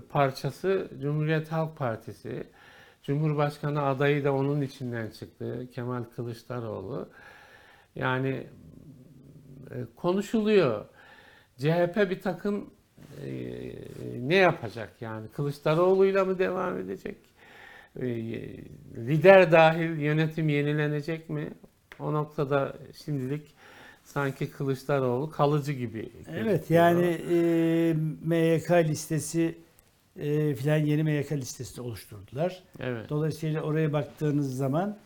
parçası Cumhuriyet Halk Partisi. Cumhurbaşkanı adayı da onun içinden çıktı, Kemal Kılıçdaroğlu. Yani konuşuluyor. CHP bir takım ne yapacak? Yani Kılıçdaroğlu'yla mı devam edecek? Lider dahil yönetim yenilenecek mi? O noktada şimdilik sanki Kılıçdaroğlu kalıcı gibi. Evet, yani MYK listesi filan, yeni MYK listesi oluşturdular. Evet. Dolayısıyla oraya baktığınız zaman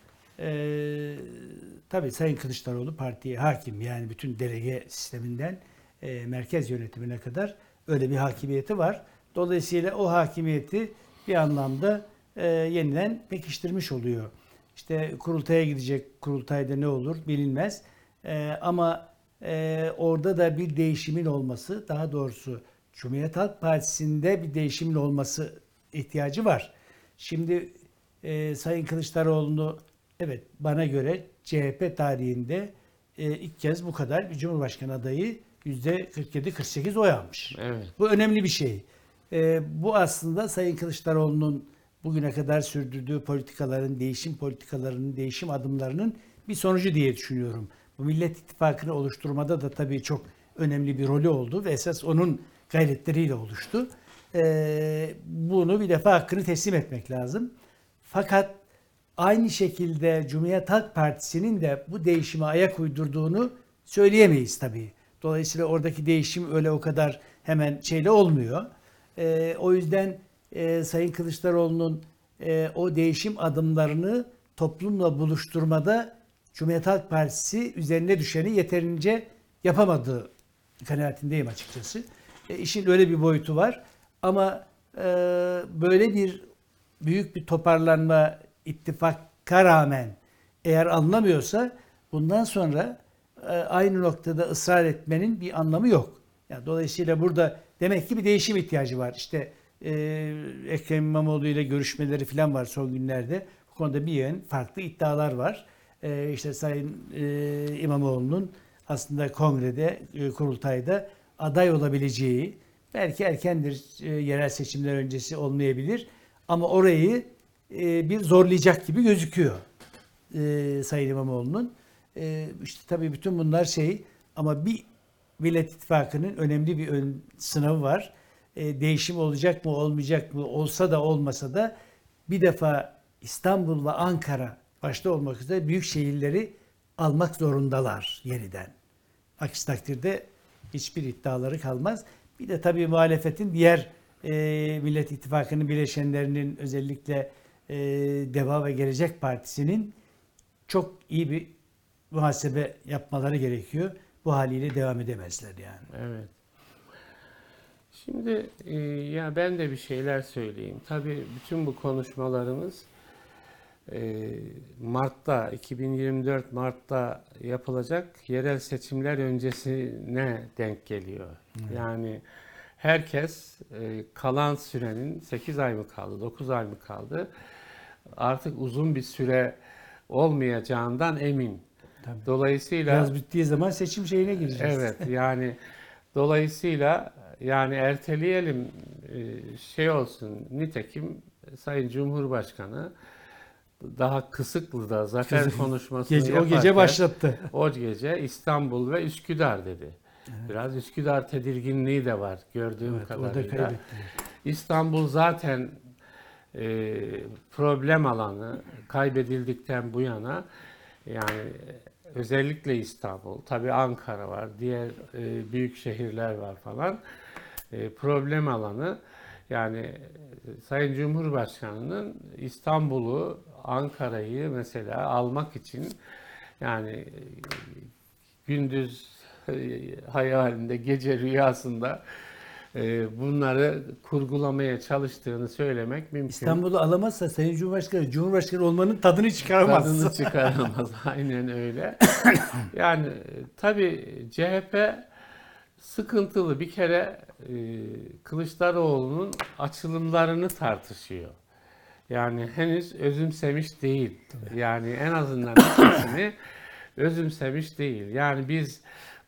tabii Sayın Kılıçdaroğlu partiye hakim, yani bütün delege sisteminden merkez yönetimine kadar öyle bir hakimiyeti var. Dolayısıyla o hakimiyeti bir anlamda yeniden pekiştirmiş oluyor. İşte kurultaya gidecek, kurultayda ne olur bilinmez. Ama orada da bir değişimin olması, daha doğrusu Cumhuriyet Halk Partisi'nde bir değişimin olması ihtiyacı var. Şimdi Sayın Kılıçdaroğlu'nu, evet, bana göre CHP tarihinde ilk kez bu kadar bir Cumhurbaşkanı adayı %47-48 oy almış. Evet. Bu önemli bir şey. Bu aslında Sayın Kılıçdaroğlu'nun bugüne kadar sürdürdüğü politikaların, değişim politikalarının, değişim adımlarının bir sonucu diye düşünüyorum. Bu Millet İttifakı'nı oluşturmada da tabii çok önemli bir rolü oldu ve esas onun gayretleriyle oluştu. Bunu bir defa hakkını teslim etmek lazım. Fakat aynı şekilde Cumhuriyet Halk Partisi'nin de bu değişime ayak uydurduğunu söyleyemeyiz tabii. Dolayısıyla oradaki değişim öyle o kadar hemen şeyle olmuyor. O yüzden Sayın Kılıçdaroğlu'nun o değişim adımlarını toplumla buluşturmada Cumhuriyet Halk Partisi üzerine düşeni yeterince yapamadığı kanaatindeyim açıkçası. İşin öyle bir boyutu var. Ama böyle bir büyük bir toparlanma ittifaka rağmen eğer alınamıyorsa, bundan sonra aynı noktada ısrar etmenin bir anlamı yok. Yani dolayısıyla burada demek ki bir değişim ihtiyacı var. İşte Ekrem İmamoğlu ile görüşmeleri falan var son günlerde. Bu konuda bir yön farklı iddialar var. İşte Sayın İmamoğlu'nun aslında kongrede, kurultayda aday olabileceği, belki erkendir, yerel seçimler öncesi olmayabilir ama orayı bir zorlayacak gibi gözüküyor Sayın İmamoğlu'nun. İşte tabii bütün bunlar şey, ama bir Millet İttifakı'nın önemli bir sınavı var. Değişim olacak mı, olmayacak mı, olsa da olmasa da bir defa İstanbul ve Ankara başta olmak üzere büyük şehirleri almak zorundalar yeniden. Aksi takdirde hiçbir iddiaları kalmaz. Bir de tabii muhalefetin diğer Millet İttifakı'nın bileşenlerinin, özellikle DEVA ve Gelecek Partisi'nin çok iyi bir muhasebe yapmaları gerekiyor. Bu haliyle devam edemezler yani. Evet. Şimdi ya ben de bir şeyler söyleyeyim. Tabii bütün bu konuşmalarımız Mart'ta, 2024 Mart'ta yapılacak yerel seçimler öncesine denk geliyor. Evet. Yani herkes kalan sürenin 8 ay mı kaldı, 9 ay mı kaldı, artık uzun bir süre olmayacağından emin. Tabii. Dolayısıyla biraz bittiği zaman seçim şeyine gireceğiz. Evet, yani dolayısıyla yani erteleyelim şey olsun. Nitekim Sayın Cumhurbaşkanı daha Kısıklı'da zafer konuşmasını yaparken, o gece başlattı. O gece İstanbul ve Üsküdar dedi. Evet. Biraz Üsküdar tedirginliği de var gördüğüm kadarıyla. İstanbul zaten problem alanı kaybedildikten bu yana. Yani özellikle İstanbul, tabii Ankara var, diğer büyük şehirler var falan. problem alanı. Yani Sayın Cumhurbaşkanı'nın İstanbul'u, Ankara'yı mesela almak için yani gündüz hayalinde, gece rüyasında bunları kurgulamaya çalıştığını söylemek mümkün. İstanbul'u alamazsa Sayın Cumhurbaşkanı, Cumhurbaşkanı olmanın tadını çıkaramaz. Tadını çıkaramaz, aynen öyle. Yani tabii CHP sıkıntılı bir kere Kılıçdaroğlu'nun açılımlarını tartışıyor. Yani henüz özümsemiş değil. Tabii. Yani en azından ikisini özümsemiş değil. Yani biz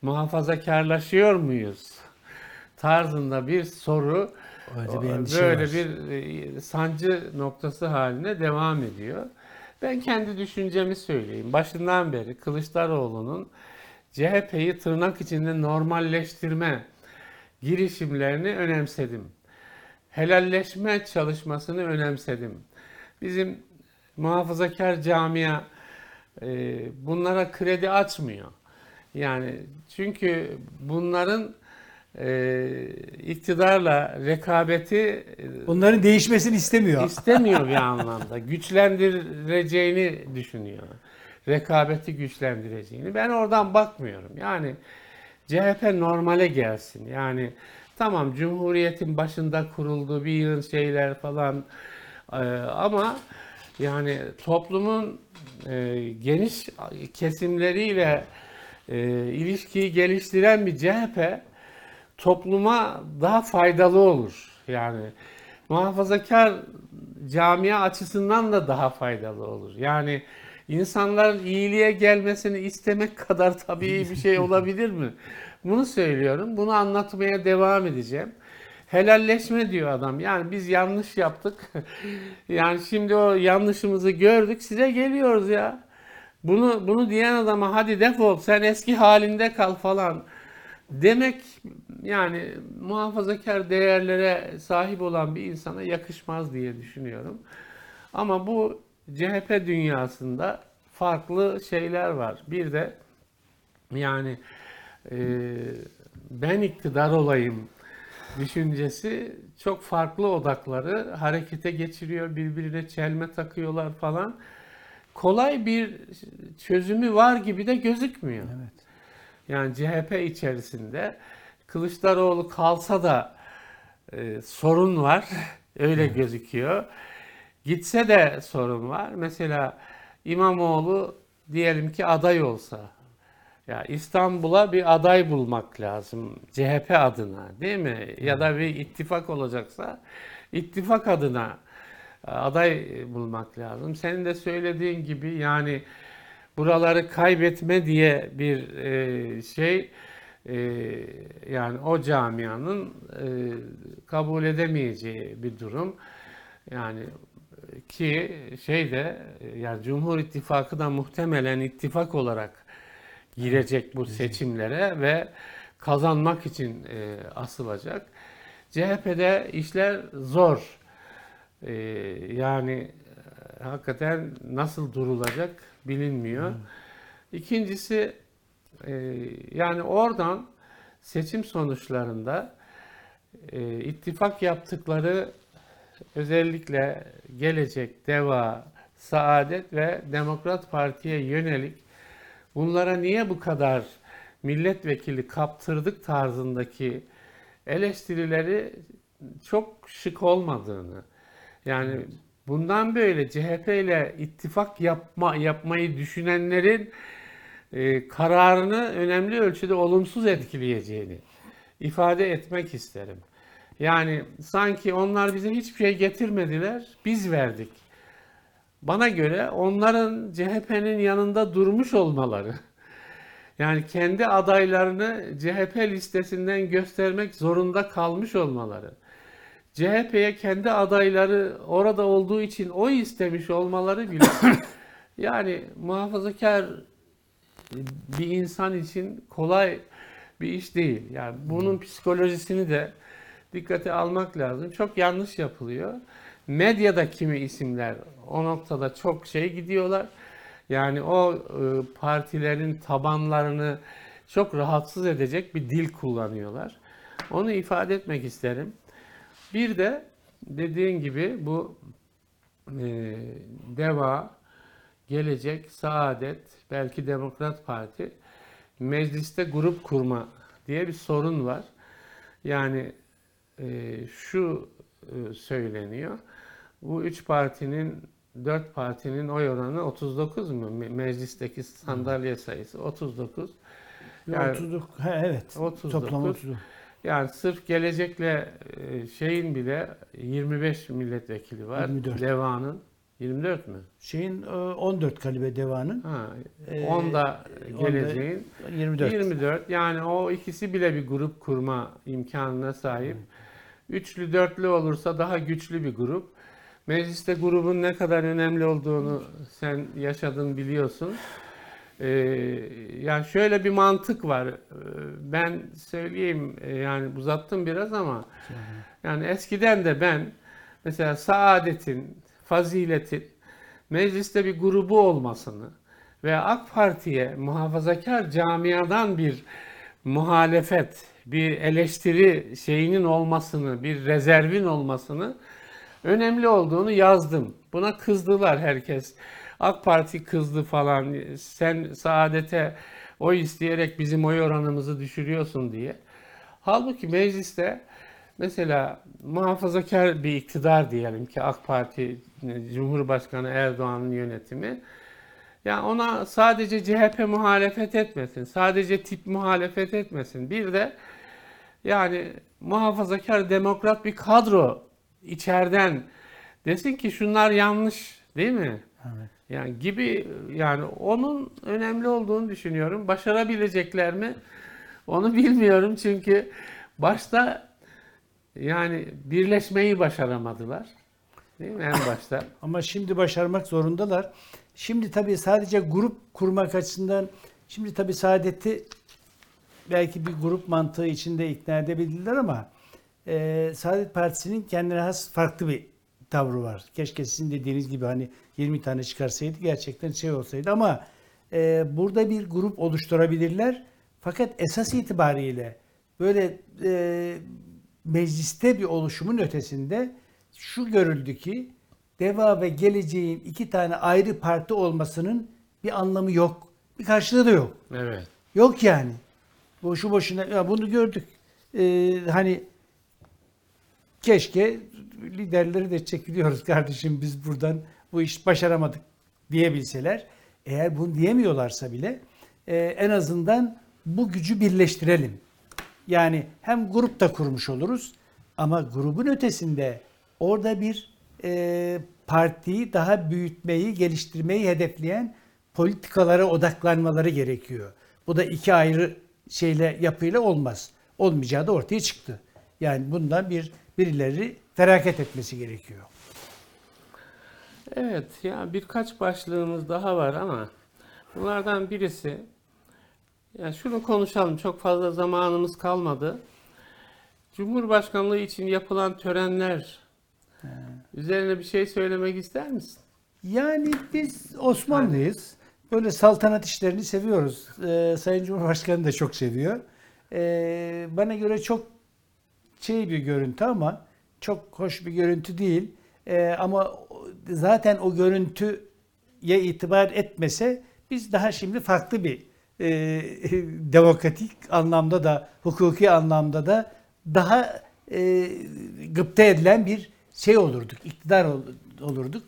muhafazakarlaşıyor muyuz tarzında bir soru böyle bir sancı noktası haline devam ediyor. Ben kendi düşüncemi söyleyeyim. Başından beri Kılıçdaroğlu'nun CHP'yi tırnak içinde normalleştirme girişimlerini önemsedim. Helalleşme çalışmasını önemsedim. Bizim muhafazakar camia bunlara kredi açmıyor. Yani çünkü bunların iktidarla rekabeti... Onların değişmesini istemiyor. İstemiyor bir anlamda. Güçlendireceğini düşünüyor. Rekabeti güçlendireceğini. Ben oradan bakmıyorum. Yani CHP normale gelsin. Yani tamam, Cumhuriyet'in başında kuruldu bir yıl şeyler falan ama yani toplumun geniş kesimleriyle ilişkiyi geliştiren bir CHP topluma daha faydalı olur. Yani muhafazakar camia açısından da daha faydalı olur. Yani İnsanların iyiliğe gelmesini istemek kadar tabii bir şey olabilir mi? Bunu söylüyorum. Bunu anlatmaya devam edeceğim. Helalleşme diyor adam. Yani biz yanlış yaptık. Yani şimdi o yanlışımızı gördük. Size geliyoruz ya. Bunu diyen adama hadi defol, sen eski halinde kal falan demek yani muhafazakar değerlere sahip olan bir insana yakışmaz diye düşünüyorum. Ama bu CHP dünyasında farklı şeyler var. Bir de yani ben iktidar olayım düşüncesi çok farklı odakları harekete geçiriyor. Birbirine çelme takıyorlar falan. Kolay bir çözümü var gibi de gözükmüyor. Evet. Yani CHP içerisinde Kılıçdaroğlu kalsa da sorun var. Öyle gözüküyor. Gitse de sorun var. Mesela İmamoğlu diyelim ki aday olsa, ya İstanbul'a bir aday bulmak lazım CHP adına, değil mi? Ya da bir ittifak olacaksa ittifak adına aday bulmak lazım. Senin de söylediğin gibi yani buraları kaybetme diye bir şey yani o camianın kabul edemeyeceği bir durum. Yani ki yani Cumhur İttifakı da muhtemelen ittifak olarak girecek bu seçimlere ve kazanmak için asılacak. CHP'de işler zor. Yani hakikaten nasıl durulacak bilinmiyor. İkincisi yani oradan seçim sonuçlarında ittifak yaptıkları özellikle Gelecek, DEVA, Saadet ve Demokrat Parti'ye yönelik bunlara niye bu kadar milletvekili kaptırdık tarzındaki eleştirileri çok şık olmadığını, yani bundan böyle CHP ile ittifak yapmayı düşünenlerin kararını önemli ölçüde olumsuz etkileyeceğini ifade etmek isterim. Yani sanki onlar bize hiçbir şey getirmediler, biz verdik. Bana göre onların CHP'nin yanında durmuş olmaları, yani kendi adaylarını CHP listesinden göstermek zorunda kalmış olmaları, CHP'ye kendi adayları orada olduğu için oy istemiş olmaları bile yani muhafazakar bir insan için kolay bir iş değil. Yani bunun psikolojisini de dikkate almak lazım. Çok yanlış yapılıyor. Medyada kimi isimler o noktada çok gidiyorlar. Yani o partilerin tabanlarını çok rahatsız edecek bir dil kullanıyorlar. Onu ifade etmek isterim. Bir de dediğin gibi bu DEVA, Gelecek, Saadet, belki Demokrat Parti, mecliste grup kurma diye bir sorun var. Yani şu söyleniyor, bu üç partinin, dört partinin oy oranı 39 mu? Meclisteki sandalye sayısı 39. Yani, 39, evet. 39. Toplam 39. Yani sırf Gelecek'le şeyin bile 25 milletvekili var. 24. DEVA'nın. 24 mü? Şeyin 14 galiba DEVA'nın. 10'da Geleceğin. 24. 24. Yani o ikisi bile bir grup kurma imkanına sahip. Üçlü dörtlü olursa daha güçlü bir grup. Mecliste grubun ne kadar önemli olduğunu sen yaşadın, biliyorsun. Yani şöyle bir mantık var. Ben söyleyeyim, yani uzattım biraz ama yani eskiden de ben mesela Saadet'in, Fazilet'in mecliste bir grubu olmasını ve AK Parti'ye muhafazakar camiadan bir muhalefet, bir eleştiri şeyinin olmasını, bir rezervin olmasını önemli olduğunu yazdım. Buna kızdılar herkes. AK Parti kızdı falan. Sen Saadet'e oy isteyerek bizim oy oranımızı düşürüyorsun diye. Halbuki mecliste mesela muhafazakar bir iktidar diyelim ki AK Parti, Cumhurbaşkanı Erdoğan'ın yönetimi. Yani ona sadece CHP muhalefet etmesin, sadece tip muhalefet etmesin. Bir de yani muhafazakar demokrat bir kadro içeriden desin ki şunlar yanlış, değil mi? Evet. Yani gibi, yani onun önemli olduğunu düşünüyorum. Başarabilecekler mi? Onu bilmiyorum çünkü başta yani birleşmeyi başaramadılar. Değil mi? En başta. Ama şimdi başarmak zorundalar. Şimdi tabii sadece grup kurmak açısından, şimdi tabii Saadet'i belki bir grup mantığı içinde ikna edebildiler ama Saadet Partisi'nin kendine has farklı bir tavrı var. Keşke sizin dediğiniz gibi hani 20 tane çıkarsaydı gerçekten şey olsaydı ama burada bir grup oluşturabilirler. Fakat esas itibariyle böyle mecliste bir oluşumun ötesinde şu görüldü ki DEVA ve Geleceğin iki tane ayrı parti olmasının bir anlamı yok. Bir karşılığı da yok. Evet. Yok yani. Boşu boşuna ya bunu gördük. Hani keşke liderleri de çekiliyoruz kardeşim biz buradan, bu iş başaramadık diyebilseler. Eğer bunu diyemiyorlarsa bile en azından bu gücü birleştirelim. Yani hem grup da kurmuş oluruz ama grubun ötesinde orada bir partiyi daha büyütmeyi, geliştirmeyi hedefleyen politikalara odaklanmaları gerekiyor. Bu da iki ayrı şeyle, yapıyla olmaz. Olmayacağı da ortaya çıktı. Yani bundan birileri feragat etmesi gerekiyor. Evet, yani birkaç başlığımız daha var ama bunlardan birisi, yani şunu konuşalım, çok fazla zamanımız kalmadı. Cumhurbaşkanlığı için yapılan törenler üzerine bir şey söylemek ister misin? Yani biz Osmanlıyız. Böyle saltanat işlerini seviyoruz. Sayın Cumhurbaşkanı da çok seviyor. Bana göre çok şey bir görüntü ama çok hoş bir görüntü değil. Ama zaten o görüntüye itibar etmese biz daha şimdi farklı bir demokratik anlamda da hukuki anlamda da daha gıpta edilen bir şey olurduk, iktidar olurduk,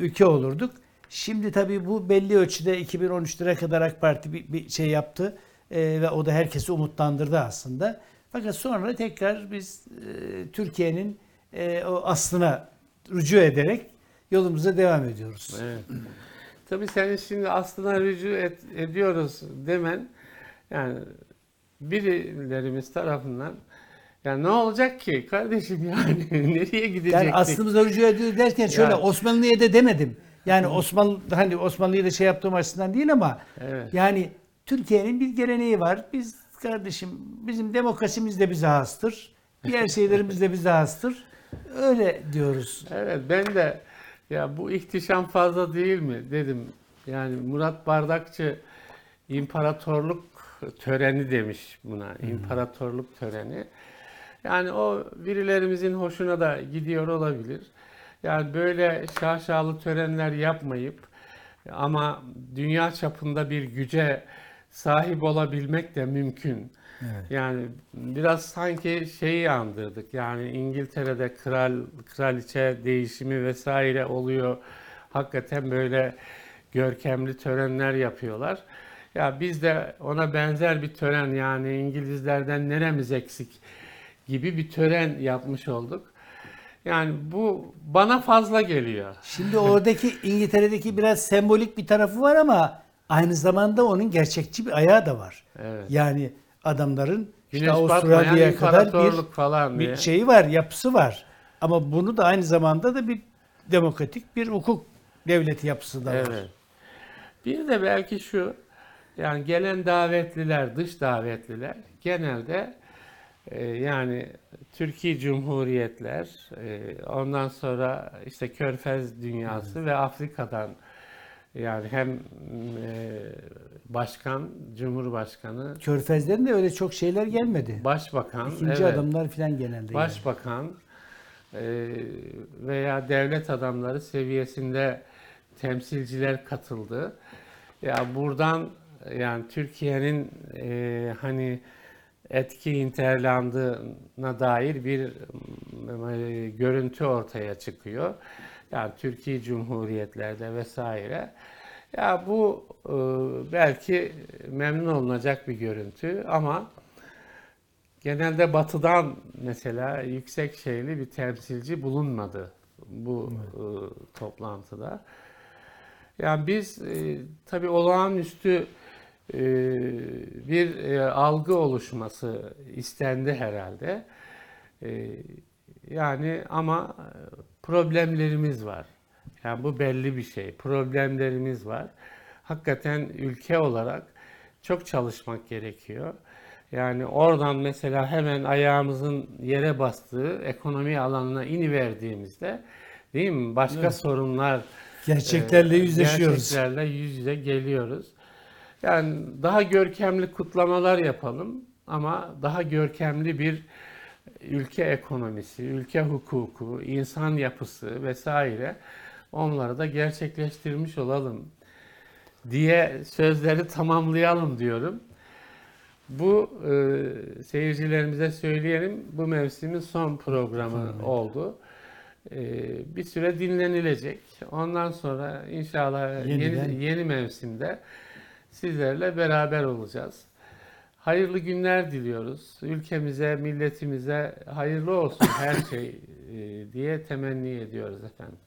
ülke olurduk. Şimdi tabii bu belli ölçüde 2013'lere kadar AK Parti bir şey yaptı ve o da herkesi umutlandırdı aslında. Fakat sonra tekrar biz Türkiye'nin o aslına rücu ederek yolumuza devam ediyoruz. Evet. Tabii senin şimdi aslına rücu ediyoruz demen, yani birilerimiz tarafından, yani ne olacak ki kardeşim, yani nereye gidecektik? Yani aslımıza rücu ediyor derken şöyle yani, Osmanlı'ya da demedim. Yani Osmanlı'ya da şey yaptığım açısından değil ama evet. Yani Türkiye'nin bir geleneği var. Biz kardeşim, bizim demokrasimiz de bize hastır. Diğer şeylerimiz de bize hastır. Öyle diyoruz. Evet, ben de ya bu ihtişam fazla değil mi dedim. Yani Murat Bardakçı imparatorluk töreni demiş buna, imparatorluk töreni. Yani o birilerimizin hoşuna da gidiyor olabilir. Yani böyle şaşalı törenler yapmayıp ama dünya çapında bir güce sahip olabilmek de mümkün. Evet. Yani biraz sanki şeyi andırdık. Yani İngiltere'de kraliçe değişimi vesaire oluyor. Hakikaten böyle görkemli törenler yapıyorlar. Ya biz de ona benzer bir tören, yani İngilizlerden neremiz eksik gibi bir tören yapmış olduk. Yani bu bana fazla geliyor. Şimdi oradaki İngiltere'deki biraz sembolik bir tarafı var ama aynı zamanda onun gerçekçi bir ayağı da var. Evet. Yani adamların işte Avustralya'ya kadar bir şeyi var, yapısı var. Ama bunu da aynı zamanda da bir demokratik bir hukuk devleti yapısı da var. Evet. Bir de belki şu, yani gelen davetliler, dış davetliler genelde yani Türkiye Cumhuriyetler, ondan sonra işte Körfez dünyası ve Afrika'dan, yani hem başkan, cumhurbaşkanı. Körfez'den de öyle çok şeyler gelmedi. Başbakan. İkinci adamlar filan genelde. Başbakan veya devlet adamları seviyesinde temsilciler katıldı. Ya buradan yani Türkiye'nin hani etki interlandığına dair bir görüntü ortaya çıkıyor. Yani Türkiye Cumhuriyetlerde vesaire. Ya bu belki memnun olunacak bir görüntü ama genelde Batı'dan mesela yüksek şeyli bir temsilci bulunmadı bu toplantıda. Yani biz tabii olağanüstü bir algı oluşması istendi herhalde. Yani ama problemlerimiz var. Yani bu belli bir şey. Problemlerimiz var. Hakikaten ülke olarak çok çalışmak gerekiyor. Yani oradan mesela hemen ayağımızın yere bastığı ekonomi alanına iniverdiğimizde, değil mi? Başka sorunlar, gerçeklerle yüzleşiyoruz. Gerçeklerle yüz yüze geliyoruz. Yani daha görkemli kutlamalar yapalım ama daha görkemli bir ülke ekonomisi, ülke hukuku, insan yapısı vesaire, onları da gerçekleştirmiş olalım diye sözleri tamamlayalım diyorum. Bu seyircilerimize söyleyelim, bu mevsimin son programı oldu. Bir süre dinlenilecek. Ondan sonra inşallah yeni mevsimde sizlerle beraber olacağız. Hayırlı günler diliyoruz. Ülkemize, milletimize hayırlı olsun her şey diye temenni ediyoruz efendim.